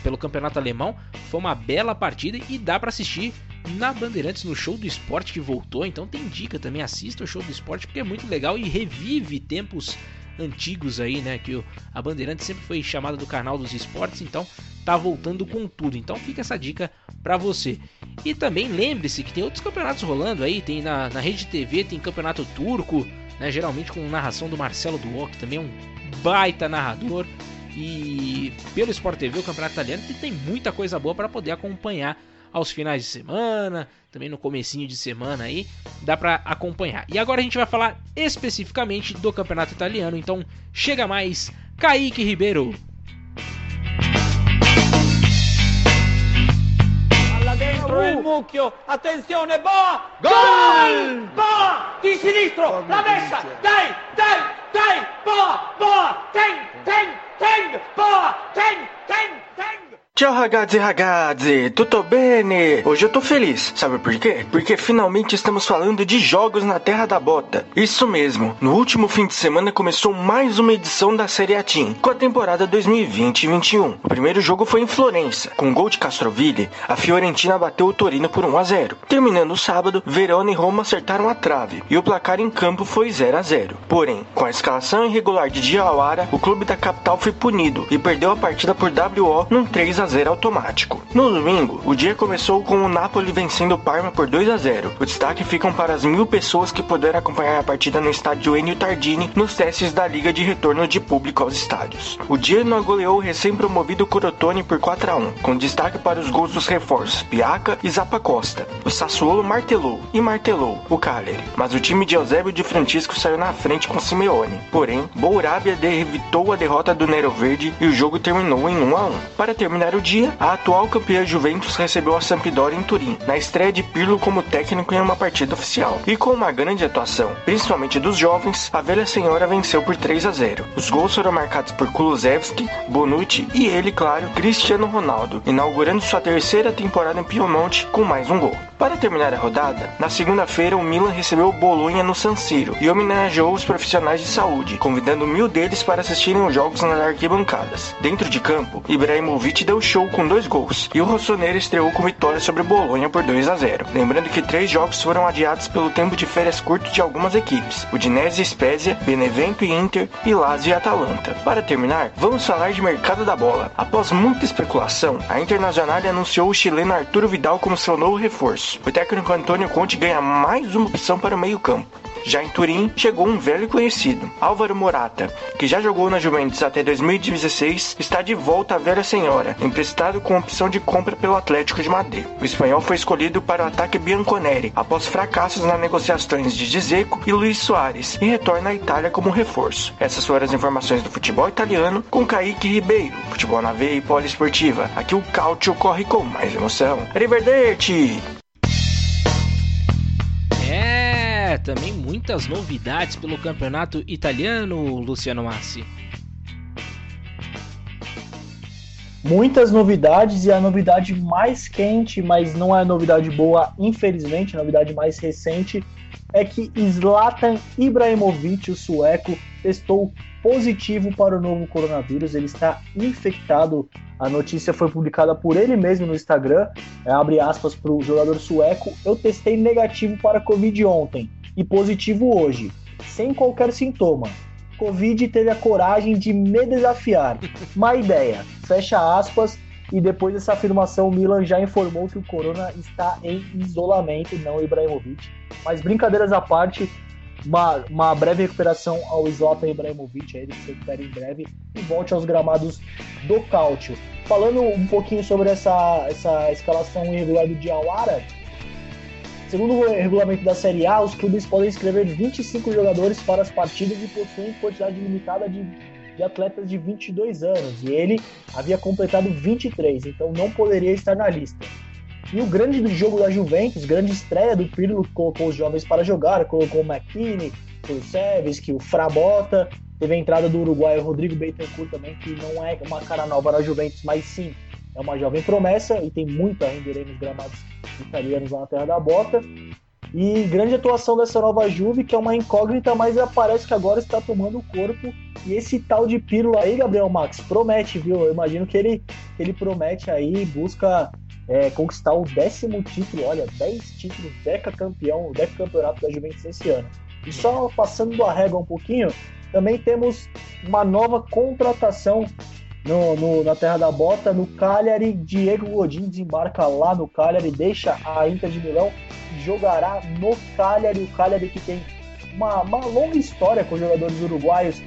pelo campeonato alemão. Foi uma bela partida e dá para assistir na Bandeirantes, no Show do Esporte, que voltou. Então tem dica também, assista o Show do Esporte, porque é muito legal e revive tempos antigos aí, né, que a Bandeirantes sempre foi chamada do canal dos esportes, então tá voltando com tudo. Então fica essa dica para você. E também lembre-se que tem outros campeonatos rolando aí, tem na Rede TV, tem campeonato turco, né, geralmente com narração do Marcelo Duó, que também é um baita narrador. E pelo Sport TV, o campeonato italiano tem muita coisa boa para poder acompanhar aos finais de semana, também no comecinho de semana aí, dá para acompanhar. E agora a gente vai falar especificamente do campeonato italiano, então chega mais, Kaique Ribeiro. Alla dentro il mucchio, attenzione, boa, gol, boa, di sinistro, la messa, dai, boa, boa, tem, boa, tem, tem! Ciao ragazzi e ragazzi, tutto bene? Hoje eu tô feliz, sabe por quê? Porque finalmente estamos falando de jogos na terra da bota. Isso mesmo, no último fim de semana começou mais uma edição da Série A Team, com a temporada 2020-21. O primeiro jogo foi em Florença. Com um gol de Castroville, a Fiorentina bateu o Torino por 1 a 0. Terminando o sábado, Verona e Roma acertaram a trave, e o placar em campo foi 0 a 0. Porém, com a escalação irregular de Diawara, o clube da capital foi punido e perdeu a partida por WO num 3 a 0 automático. No domingo, o dia começou com o Napoli vencendo o Parma por 2 a 0. O destaque ficam para as 1.000 pessoas que puderam acompanhar a partida no estádio Ennio Tardini nos testes da Liga de Retorno de Público aos Estádios. O Genoa goleou o recém-promovido Crotone por 4 a 1, com destaque para os gols dos reforços Piaca e Zappacosta. O Sassuolo martelou o Cagliari, mas o time de Eusébio de Francisco saiu na frente com Simeone. Porém, Bourábia evitou a derrota do Neroverde e o jogo terminou em 1 a 1. Para terminar o dia, a atual campeã Juventus recebeu a Sampdoria em Turim, na estreia de Pirlo como técnico em uma partida oficial. E com uma grande atuação, principalmente dos jovens, a velha senhora venceu por 3 a 0. Os gols foram marcados por Kulusevski, Bonucci e ele, claro, Cristiano Ronaldo, inaugurando sua terceira temporada em Piemonte com mais um gol. Para terminar a rodada, na segunda-feira o Milan recebeu o Bolonha no San Siro e homenageou os profissionais de saúde, convidando 1.000 deles para assistirem os jogos nas arquibancadas. Dentro de campo, Ibrahimovic deu show com 2 gols e o Rossoneri estreou com vitória sobre o Bolonha por 2 a 0. Lembrando que 3 jogos foram adiados pelo tempo de férias curto de algumas equipes: Udinese e Spezia, Benevento e Inter e Lazio e Atalanta. Para terminar, vamos falar de mercado da bola. Após muita especulação, a Internazionale anunciou o chileno Arturo Vidal como seu novo reforço. O técnico Antônio Conte ganha mais uma opção para o meio-campo. Já em Turim, chegou um velho conhecido, Álvaro Morata, que já jogou na Juventus até 2016, está de volta à velha senhora, emprestado com opção de compra pelo Atlético de Madrid. O espanhol foi escolhido para o ataque bianconeri, após fracassos nas negociações de Dzeko e Luis Soares, e retorna à Itália como reforço. Essas foram as informações do futebol italiano com Kaique Ribeiro, Futebol na Veia e Poliesportiva. Aqui o Calcio corre com mais emoção. Arrivederci! Também muitas novidades pelo campeonato italiano, Luciano Massi. Muitas novidades, e a novidade mais quente, mas não é novidade boa, infelizmente, a novidade mais recente é que Zlatan Ibrahimovic, o sueco, testou positivo para o novo coronavírus. Ele está infectado. A notícia foi publicada por ele mesmo no Instagram, abre aspas para o jogador sueco: eu testei negativo para Covid ontem e positivo hoje, sem qualquer sintoma. Covid teve a coragem de me desafiar. Má ideia. Fecha aspas. E depois dessa afirmação, o Milan já informou que o Corona está em isolamento, não o Ibrahimovic. Mas brincadeiras à parte, uma breve recuperação ao Zlatan Ibrahimovic, ele se recupera em breve e volte aos gramados do Calcio. Falando um pouquinho sobre essa escalação irregular do Diawara, segundo o regulamento da Série A, os clubes podem inscrever 25 jogadores para as partidas e possuem quantidade limitada de atletas de 22 anos, e ele havia completado 23, então não poderia estar na lista. E o grande jogo da Juventus, grande estreia do Pirlo, colocou os jovens para jogar, colocou o McKinney, o Kulusevski, o Frabotta, teve a entrada do uruguaio Rodrigo Bentancur também, que não é uma cara nova na Juventus, mas sim, é uma jovem promessa e tem muito a render nos gramados italianos lá na terra da bota. E grande atuação dessa nova Juve, que é uma incógnita, mas parece que agora está tomando o corpo. E esse tal de Pirlo aí, Gabriel Max, promete, viu? Eu imagino que ele promete aí, busca conquistar o 10º título, olha, 10 títulos, o decacampeonato da Juventus esse ano. E só passando a régua um pouquinho, também temos uma nova contratação na terra da bota, no Cagliari. Diego Godin desembarca lá no Cagliari, deixa a Inter de Milão, jogará no Cagliari, o Cagliari que tem uma longa história com os jogadores uruguaios.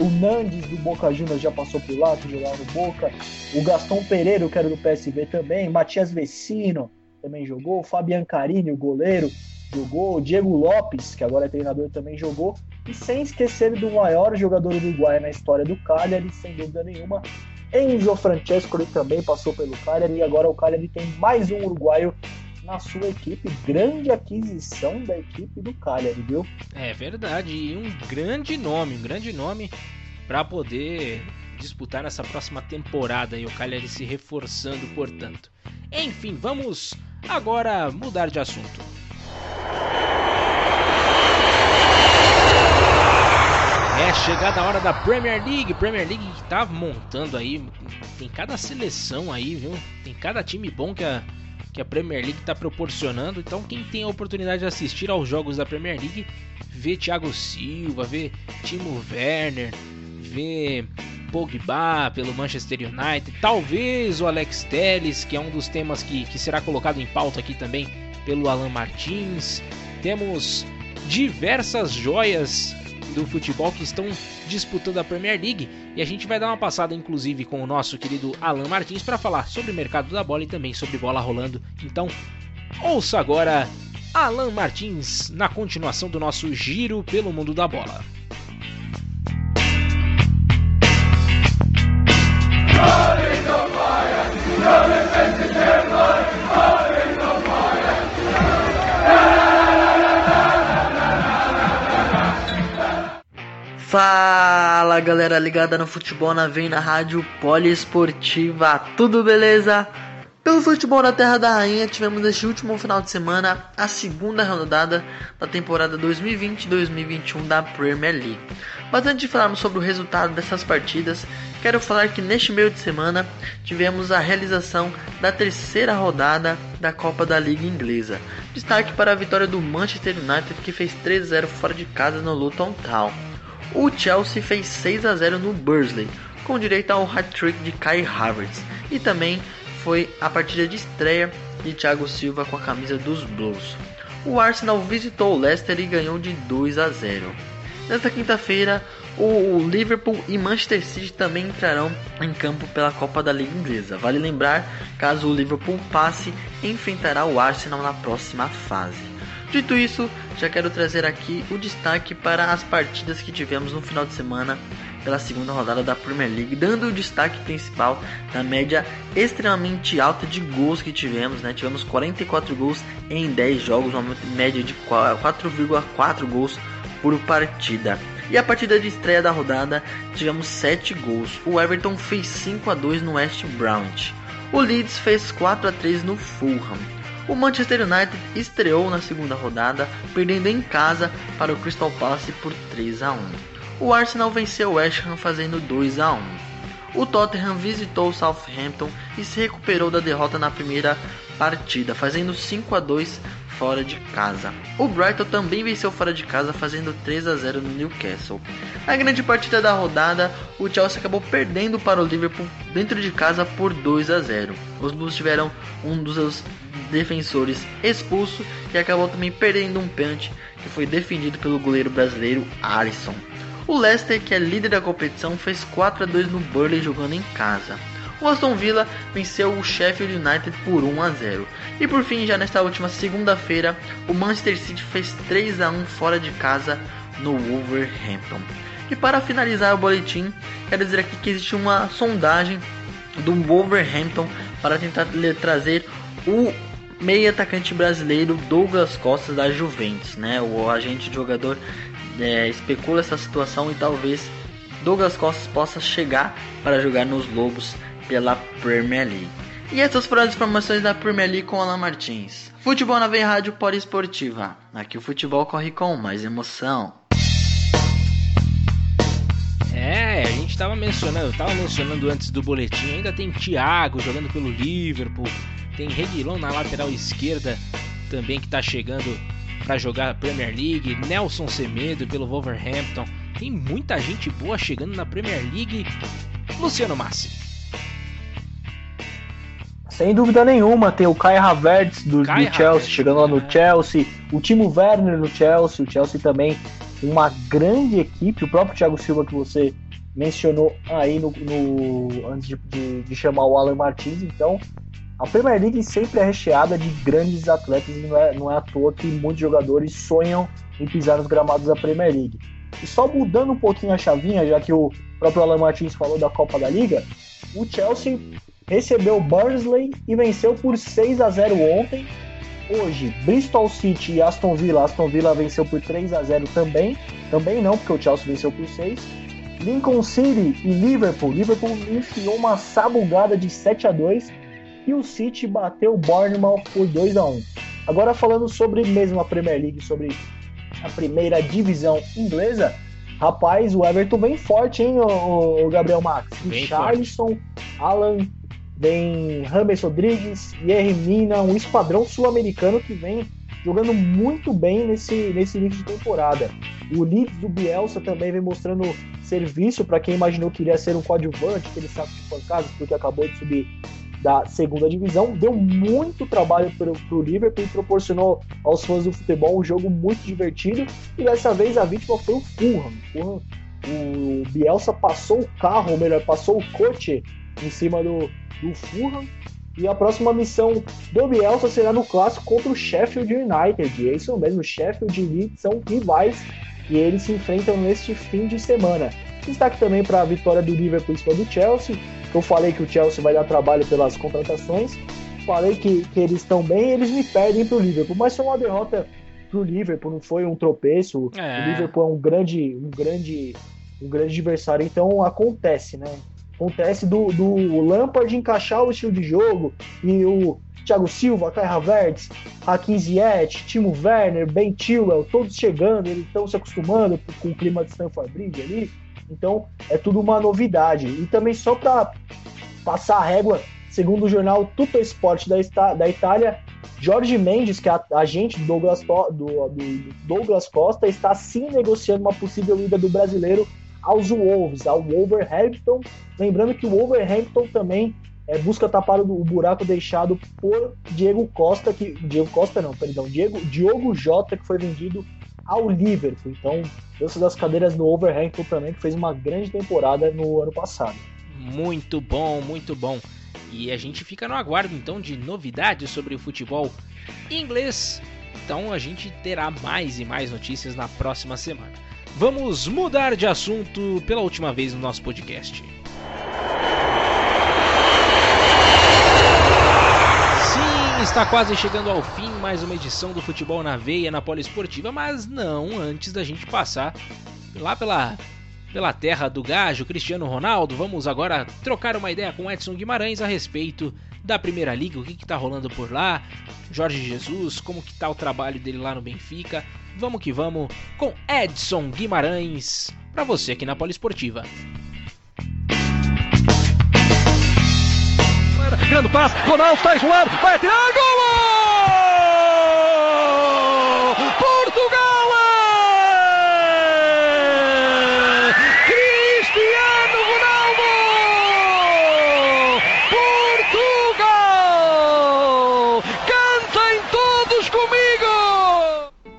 O Nandes do Boca Juniors já passou por lá, que jogava no Boca, o Gaston Pereira, que era do PSV também, Matias Vecino também jogou, o Fabian Carini, o goleiro, jogou, o Diego Lopes, que agora é treinador, também jogou, e sem esquecer do maior jogador uruguaio na história do Cagliari, sem dúvida nenhuma, Enzo Francescoli, também passou pelo Cagliari, e agora o Cagliari tem mais um uruguaio na sua equipe. Grande aquisição da equipe do Cagliari, viu? É verdade, e um grande nome para poder disputar nessa próxima temporada e o Cagliari se reforçando, portanto. Enfim, vamos agora mudar de assunto. É chegada a hora da Premier League que tá montando aí, tem cada seleção aí, viu? Tem cada time bom que a Premier League está proporcionando. Então quem tem a oportunidade de assistir aos jogos da Premier League, vê Thiago Silva, vê Timo Werner, vê Pogba pelo Manchester United, talvez o Alex Telles, que é um dos temas que será colocado em pauta aqui também pelo Alan Martins. Temos diversas joias do futebol que estão disputando a Premier League e a gente vai dar uma passada inclusive com o nosso querido Alan Martins para falar sobre o mercado da bola e também sobre bola rolando. Então ouça agora Alan Martins na continuação do nosso giro pelo mundo da bola. Fala galera ligada no futebol na Vem, na rádio poliesportiva, tudo beleza? Pelo futebol da Terra da Rainha, tivemos neste último final de semana a segunda rodada da temporada 2020-2021 da Premier League. Mas antes de falarmos sobre o resultado dessas partidas, quero falar que neste meio de semana tivemos a realização da terceira rodada da Copa da Liga Inglesa. Destaque para a vitória do Manchester United, que fez 3-0 fora de casa no Luton Town. O Chelsea fez 6-0 no Burnley, com direito ao hat-trick de Kai Havertz. E também foi a partida de estreia de Thiago Silva com a camisa dos Blues. O Arsenal visitou o Leicester e ganhou de 2-0. Nesta quinta-feira, o Liverpool e Manchester City também entrarão em campo pela Copa da Liga Inglesa. Vale lembrar, caso o Liverpool passe, enfrentará o Arsenal na próxima fase. Dito isso, já quero trazer aqui o destaque para as partidas que tivemos no final de semana pela segunda rodada da Premier League, dando o destaque principal da média extremamente alta de gols que tivemos, né? Tivemos 44 gols em 10 jogos, uma média de 4,4 gols por partida. E a partida de estreia da rodada, tivemos 7 gols. O Everton fez 5-2 no West Bromwich. O Leeds fez 4-3 no Fulham. O Manchester United estreou na segunda rodada, perdendo em casa para o Crystal Palace por 3-1. O Arsenal venceu o West Ham fazendo 2-1. O Tottenham visitou o Southampton e se recuperou da derrota na primeira partida, fazendo 5-2 fora de casa. O Brighton também venceu fora de casa, fazendo 3-0 no Newcastle. Na grande partida da rodada, o Chelsea acabou perdendo para o Liverpool dentro de casa por 2-0. Os Blues tiveram um dos seus defensores expulso e acabou também perdendo um pênalti que foi defendido pelo goleiro brasileiro Alisson. O Leicester, que é líder da competição, fez 4-2 no Burnley jogando em casa. O Aston Villa venceu o Sheffield United por 1-0. E por fim, já nesta última segunda-feira, o Manchester City fez 3-1 fora de casa no Wolverhampton. E para finalizar o boletim, quero dizer aqui que existe uma sondagem do Wolverhampton para tentar trazer o meio atacante brasileiro Douglas Costa da Juventus, né? O agente de jogador especula essa situação e talvez Douglas Costa possa chegar para jogar nos Lobos pela Premier League. E essas foram as informações da Premier League com Alan Martins. Futebol na Vem, rádio poliesportiva. Aqui o futebol corre com mais emoção. A gente estava mencionando antes do boletim, ainda tem Thiago jogando pelo Liverpool, tem Reguilão na lateral esquerda também que está chegando para jogar a Premier League, Nelson Semedo pelo Wolverhampton. Tem muita gente boa chegando na Premier League. Luciano Massi. Sem dúvida nenhuma, tem o Kai Havertz do Chelsea, chegando lá no Chelsea, o Timo Werner no Chelsea, o Chelsea também uma grande equipe, o próprio Thiago Silva que você mencionou aí antes de chamar o Alan Martins. Então, a Premier League sempre é recheada de grandes atletas e não é à toa que muitos jogadores sonham em pisar nos gramados da Premier League. E só mudando um pouquinho a chavinha, já que o próprio Alan Martins falou da Copa da Liga, o Chelsea recebeu o Burnley e venceu por 6-0 ontem. Hoje, Bristol City e Aston Villa. Aston Villa venceu por 3-0 também. Também não, porque o Chelsea venceu por 6. Lincoln City e Liverpool. Liverpool enfiou uma sabugada de 7-2 e o City bateu o Bournemouth por 2-1. Agora falando sobre mesmo a Premier League, sobre a primeira divisão inglesa, rapaz, o Everton vem forte, hein, o Gabriel Max? Richarlison, Alan, vem James Rodrigues, Yerry Mina, um esquadrão sul-americano que vem jogando muito bem nesse início de temporada. O Leeds do Bielsa também vem mostrando serviço para quem imaginou que iria ser um coadjuvante, aquele saco de pancadas, porque acabou de subir da segunda divisão. Deu muito trabalho para o Liverpool e proporcionou aos fãs do futebol um jogo muito divertido. E dessa vez a vítima foi o Fulham. O Bielsa passou o carro, ou melhor, passou o coche em cima do Fulham. E a próxima missão do Bielsa será no clássico contra o Sheffield United. E é isso mesmo, Sheffield e Leeds são rivais e eles se enfrentam neste fim de semana. Destaque também para a vitória do Liverpool em cima do Chelsea. Eu falei que o Chelsea vai dar trabalho pelas contratações. Falei que eles estão bem e eles me perdem para o Liverpool. Mas foi uma derrota para o Liverpool, não foi um tropeço. É. O Liverpool é um grande adversário, então acontece, né? Acontece do Lampard encaixar o estilo de jogo e o Thiago Silva, Kai Havertz, Hakim Ziyech, Timo Werner, Ben Chilwell, todos chegando, eles estão se acostumando com o clima de Stamford Bridge ali, então é tudo uma novidade. E também só para passar a régua, segundo o jornal Tutto Sport da Itália, Jorge Mendes, que é agente do Douglas Costa, está sim negociando uma possível ida do brasileiro aos Wolves, ao Wolverhampton. Lembrando que o Wolverhampton também busca tapar o buraco deixado por Diogo Jota, que foi vendido ao Liverpool. Então, dança das cadeiras do Wolverhampton também, que fez uma grande temporada no ano passado. Muito bom, muito bom. E a gente fica no aguardo, então, de novidades sobre o futebol inglês. Então, a gente terá mais e mais notícias na próxima semana. Vamos mudar de assunto pela última vez no nosso podcast. Sim, está quase chegando ao fim mais uma edição do Futebol na Veia, na Poliesportiva, mas não antes da gente passar lá pela terra do gajo, Cristiano Ronaldo. Vamos agora trocar uma ideia com Edson Guimarães a respeito da Primeira Liga, o que está rolando por lá, Jorge Jesus, como que está o trabalho dele lá no Benfica. Vamos que vamos com Edson Guimarães, para você aqui na Poliesportiva. Grande passe, Ronaldo está isolado, vai atirar, gol! Portugal! Cristiano Ronaldo! Portugal! Cantem todos comigo!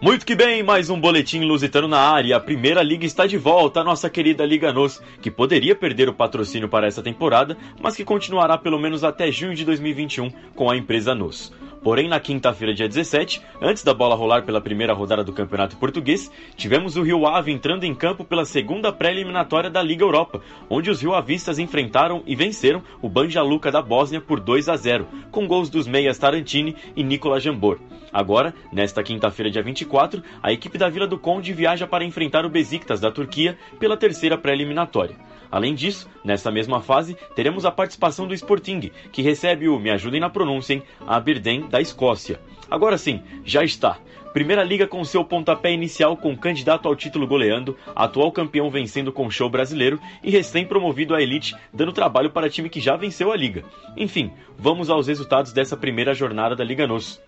Muito que bem, mais um boletim lusitano na área. A Primeira Liga está de volta, a nossa querida Liga Nos, que poderia perder o patrocínio para essa temporada, mas que continuará pelo menos até junho de 2021 com a empresa Nos. Porém, na quinta-feira, dia 17, antes da bola rolar pela primeira rodada do Campeonato Português, tivemos o Rio Ave entrando em campo pela segunda pré-eliminatória da Liga Europa, onde os rioavistas enfrentaram e venceram o Banja Luka da Bósnia por 2-0, com gols dos meias Tarantini e Nicolas Jambor. Agora, nesta quinta-feira, dia 24, a equipe da Vila do Conde viaja para enfrentar o Besiktas da Turquia pela terceira pré-eliminatória. Além disso, nessa mesma fase, teremos a participação do Sporting, que recebe o, me ajudem na pronúncia, hein, Aberdeen da Escócia. Agora sim, já está. Primeira Liga com seu pontapé inicial, com candidato ao título goleando, atual campeão vencendo com show brasileiro e recém-promovido à elite, dando trabalho para time que já venceu a Liga. Enfim, vamos aos resultados dessa primeira jornada da Liga Nos.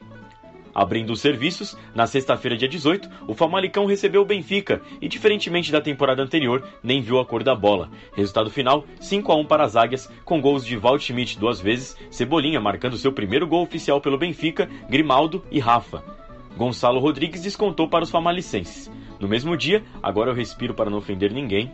Abrindo os serviços, na sexta-feira, dia 18, o Famalicão recebeu o Benfica e, diferentemente da temporada anterior, nem viu a cor da bola. Resultado final, 5-1 para as Águias, com gols de Waldschmidt 2 vezes, Cebolinha marcando seu primeiro gol oficial pelo Benfica, Grimaldo e Rafa. Gonçalo Rodrigues descontou para os famalicenses. No mesmo dia, agora eu respiro para não ofender ninguém,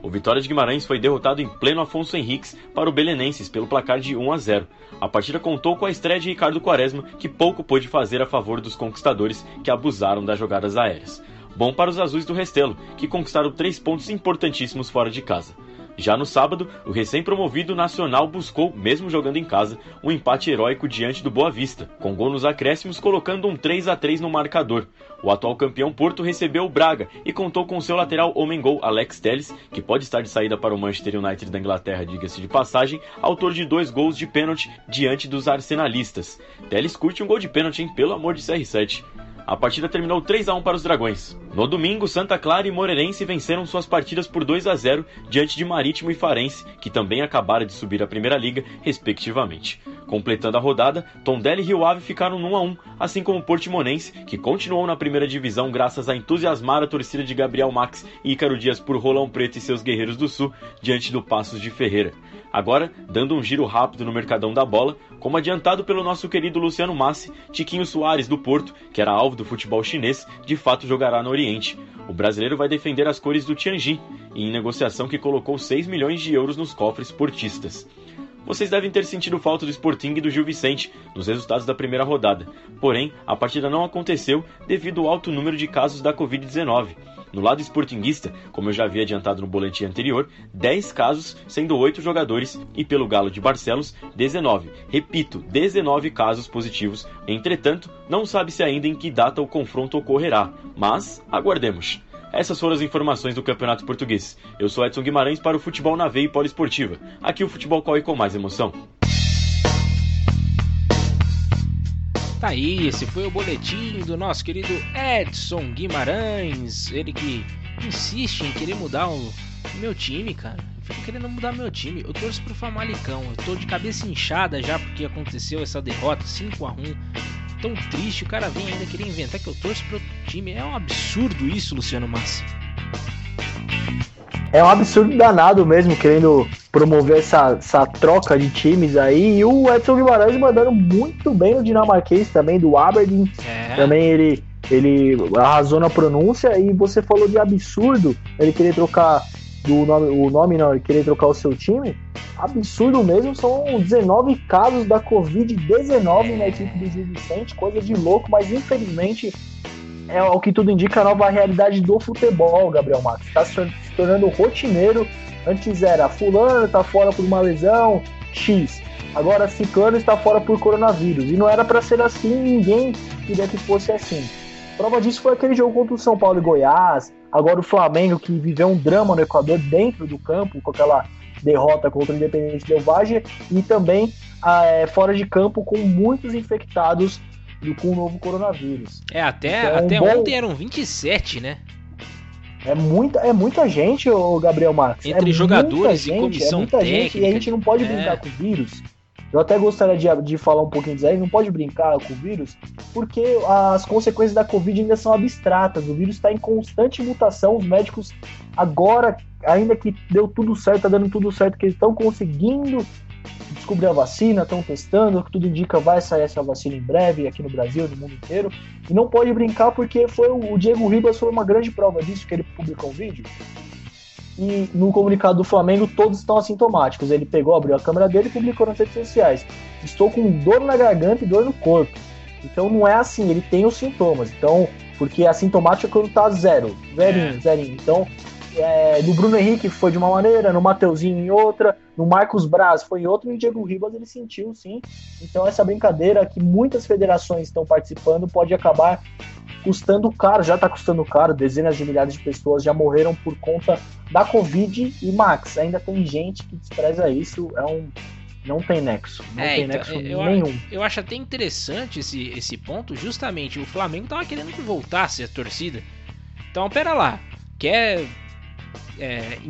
o Vitória de Guimarães foi derrotado em pleno Afonso Henriques para o Belenenses pelo placar de 1-0. A partida contou com a estreia de Ricardo Quaresma, que pouco pôde fazer a favor dos conquistadores, que abusaram das jogadas aéreas. Bom para os azuis do Restelo, que conquistaram 3 pontos importantíssimos fora de casa. Já no sábado, o recém-promovido Nacional buscou, mesmo jogando em casa, um empate heróico diante do Boa Vista, com gol nos acréscimos colocando um 3-3 no marcador. O atual campeão Porto recebeu o Braga e contou com seu lateral homem-gol Alex Telles, que pode estar de saída para o Manchester United da Inglaterra, diga-se de passagem, autor de 2 gols de pênalti diante dos arsenalistas. Telles curte um gol de pênalti, hein? Pelo amor de CR7. A partida terminou 3-1 para os Dragões. No domingo, Santa Clara e Moreirense venceram suas partidas por 2-0 diante de Marítimo e Farense, que também acabaram de subir à Primeira Liga, respectivamente. Completando a rodada, Tondela e Rio Ave ficaram no 1-1, assim como o Portimonense, que continuou na Primeira Divisão graças a entusiasmar a torcida de Gabriel Max e Ícaro Dias por Rolão Preto e seus Guerreiros do Sul, diante do Passos de Ferreira. Agora, dando um giro rápido no mercadão da bola, como adiantado pelo nosso querido Luciano Massi, Tiquinho Soares do Porto, que era alvo do futebol chinês, de fato jogará no Oriente. O brasileiro vai defender as cores do Tianjin, em negociação que colocou 6 milhões de euros nos cofres portistas. Vocês devem ter sentido falta do Sporting e do Gil Vicente nos resultados da primeira rodada. Porém, a partida não aconteceu devido ao alto número de casos da Covid-19. No lado sportinguista, como eu já havia adiantado no boletim anterior, 10 casos, sendo 8 jogadores, e pelo Galo de Barcelos, 19. Repito, 19 casos positivos. Entretanto, não sabe-se ainda em que data o confronto ocorrerá, mas aguardemos. Essas foram as informações do Campeonato Português. Eu sou Edson Guimarães para o Futebol na Veia e Poliesportiva. Aqui o futebol corre com mais emoção. Tá aí, esse foi o boletim do nosso querido Edson Guimarães. Ele que insiste em querer mudar o meu time, cara. Eu fico querendo mudar meu time. Eu torço pro Famalicão. Eu tô de cabeça inchada já porque aconteceu essa derrota 5-1. Tão triste, o cara vem ainda querer inventar que eu torço pro outro time. É um absurdo isso, Luciano Massi. É um absurdo danado mesmo, querendo promover essa troca de times aí. E o Edson Guimarães mandando muito bem o dinamarquês também, do Aberdeen. É. Também ele arrasou na pronúncia. E você falou de absurdo ele querer trocar ele querer trocar o seu time. Absurdo mesmo, são 19 casos da Covid-19 na equipe do Gil Vicente, coisa de louco, mas infelizmente é o que tudo indica a nova realidade do futebol, Gabriel Max. Está se tornando rotineiro, antes era fulano está fora por uma lesão, X. Agora ciclano está fora por coronavírus, e não era para ser assim, ninguém queria que fosse assim. Prova disso foi aquele jogo contra o São Paulo e Goiás, agora o Flamengo que viveu um drama no Equador dentro do campo, com aquela derrota contra o Independente Del Valle, e também fora de campo com muitos infectados com o novo coronavírus. Ontem eram 27, né? É muita gente, ô Gabriel Marques. Entre jogadores e comissão técnica. E a gente não pode brincar com o vírus. Eu até gostaria de falar um pouquinho disso aí, não pode brincar com o vírus, porque as consequências da Covid ainda são abstratas, o vírus está em constante mutação, os médicos agora, ainda que deu tudo certo, está dando tudo certo, que eles estão conseguindo descobrir a vacina, estão testando, tudo indica, vai sair essa vacina em breve aqui no Brasil, no mundo inteiro, e não pode brincar porque o Diego Ribas foi uma grande prova disso, que ele publicou um vídeo. E no comunicado do Flamengo, todos estão assintomáticos. Ele pegou, abriu a câmera dele e publicou nas redes sociais. Estou com dor na garganta e dor no corpo. Então não é assim, ele tem os sintomas. Então, porque assintomático é quando tá zerinho. Então, no Bruno Henrique foi de uma maneira, no Mateuzinho em outra, no Marcos Braz foi em outra, e no Diego Ribas ele sentiu sim. Então essa brincadeira que muitas federações estão participando pode acabar custando caro, já está custando caro, dezenas de milhares de pessoas já morreram por conta da Covid e, Max, ainda tem gente que despreza isso, não tem nexo, nenhum. Eu acho até interessante esse ponto, justamente, o Flamengo estava querendo que voltasse a torcida, então pera lá, quer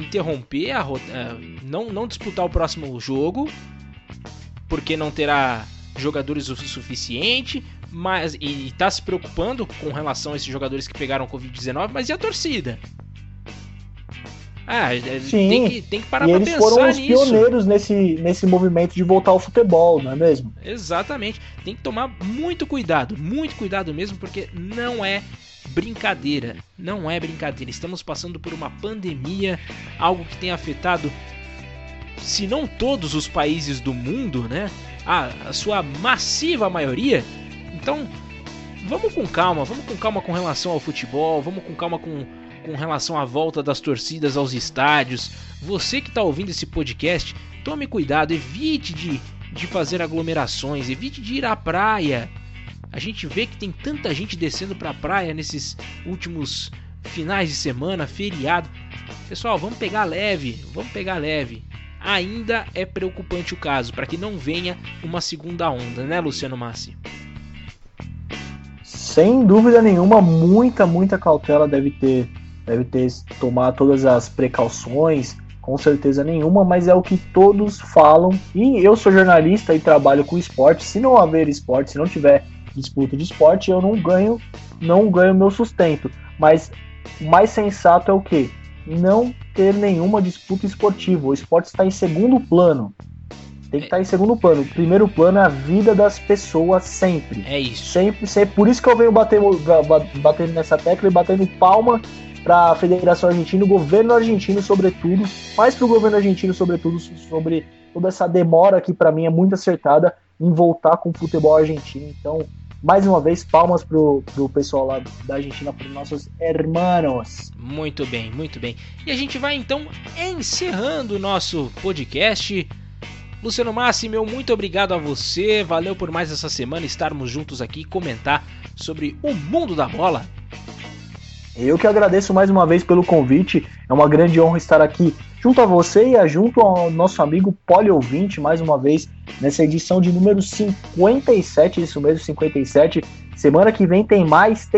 interromper, não disputar o próximo jogo, porque não terá jogadores o suficiente, mas, e tá se preocupando com relação a esses jogadores que pegaram Covid-19, mas e a torcida? Sim, tem que parar pra pensar nisso. Eles foram os pioneiros nesse movimento de voltar ao futebol, não é mesmo? Exatamente, tem que tomar muito cuidado mesmo, porque não é brincadeira, estamos passando por uma pandemia, algo que tem afetado, se não todos os países do mundo, né, a sua massiva maioria. Então, vamos com calma com relação ao futebol, vamos com calma com com relação à volta das torcidas aos estádios. Você que está ouvindo esse podcast, tome cuidado, evite de fazer aglomerações, evite de ir à praia. A gente vê que tem tanta gente descendo para a praia nesses últimos finais de semana, feriado. Pessoal, vamos pegar leve, vamos pegar leve. Ainda é preocupante o caso, para que não venha uma segunda onda, né, Luciano Massi? Sem dúvida nenhuma, muita cautela deve ter tomar todas as precauções, com certeza nenhuma, mas é o que todos falam. E eu sou jornalista e trabalho com esporte. Se não haver esporte, se não tiver disputa de esporte, eu não ganho meu sustento. Mas o mais sensato é o quê? Não ter nenhuma disputa esportiva. O esporte está em segundo plano. Tem que estar em segundo plano. Primeiro plano é a vida das pessoas sempre. É isso. Sempre. Por isso que eu venho batendo nessa tecla e batendo palma para a Federação Argentina, o governo argentino sobretudo, mas para o governo argentino sobretudo, sobre toda essa demora que para mim é muito acertada em voltar com o futebol argentino. Então, mais uma vez, palmas pro pessoal lá da Argentina, para os nossos hermanos. Muito bem, muito bem. E a gente vai então encerrando o nosso podcast. Luciano Massi, meu muito obrigado a você. Valeu por mais essa semana estarmos juntos aqui e comentar sobre o mundo da bola. Eu que agradeço mais uma vez pelo convite. É uma grande honra estar aqui junto a você e junto ao nosso amigo Poliovinte, mais uma vez, nessa edição de número 57, isso mesmo, 57. Semana que vem tem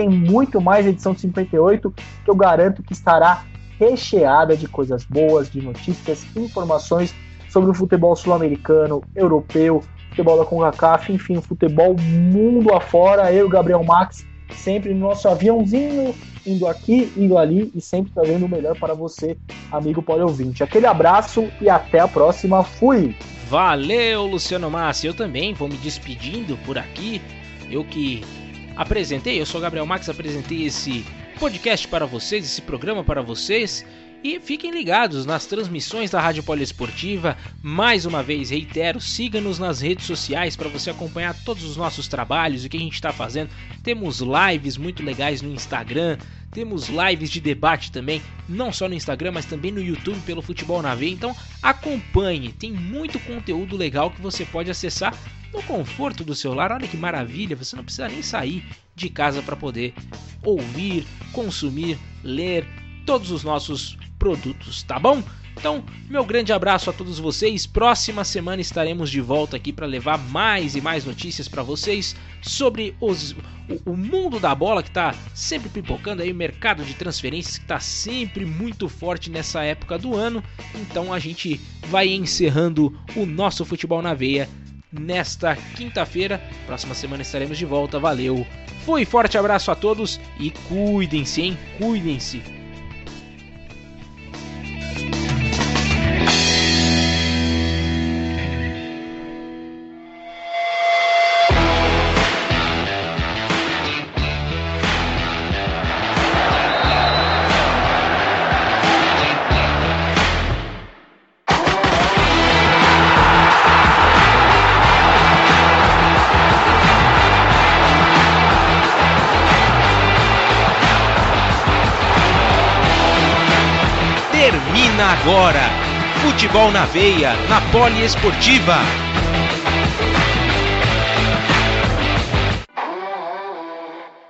muito mais, edição de 58, que eu garanto que estará recheada de coisas boas, de notícias, informações sobre o futebol sul-americano, europeu, futebol da CONCACAF, enfim, o futebol mundo afora. Eu, Gabriel Max, sempre no nosso aviãozinho, indo aqui, indo ali e sempre trazendo o melhor para você, amigo Poliovinte. Aquele abraço e até a próxima. Fui! Valeu, Luciano Massi. Eu também vou me despedindo por aqui. Eu que apresentei, eu sou Gabriel Max, apresentei esse podcast para vocês, esse programa para vocês. E fiquem ligados nas transmissões da Rádio Poliesportiva. Mais uma vez, reitero, siga-nos nas redes sociais para você acompanhar todos os nossos trabalhos, o que a gente está fazendo. Temos lives muito legais no Instagram, temos lives de debate também, não só no Instagram, mas também no YouTube pelo Futebol na Veia. Então acompanhe, tem muito conteúdo legal que você pode acessar no conforto do seu lar. Olha que maravilha, você não precisa nem sair de casa para poder ouvir, consumir, ler todos os nossos produtos, tá bom? Então, meu grande abraço a todos vocês. Próxima semana estaremos de volta aqui para levar mais e mais notícias para vocês sobre o mundo da bola, que está sempre pipocando aí, o mercado de transferências que está sempre muito forte nessa época do ano. Então a gente vai encerrando o nosso Futebol na Veia nesta quinta-feira. Próxima semana estaremos de volta. Valeu, fui, forte abraço a todos e cuidem-se, hein? Cuidem-se. Agora, Futebol na Veia, na Poliesportiva.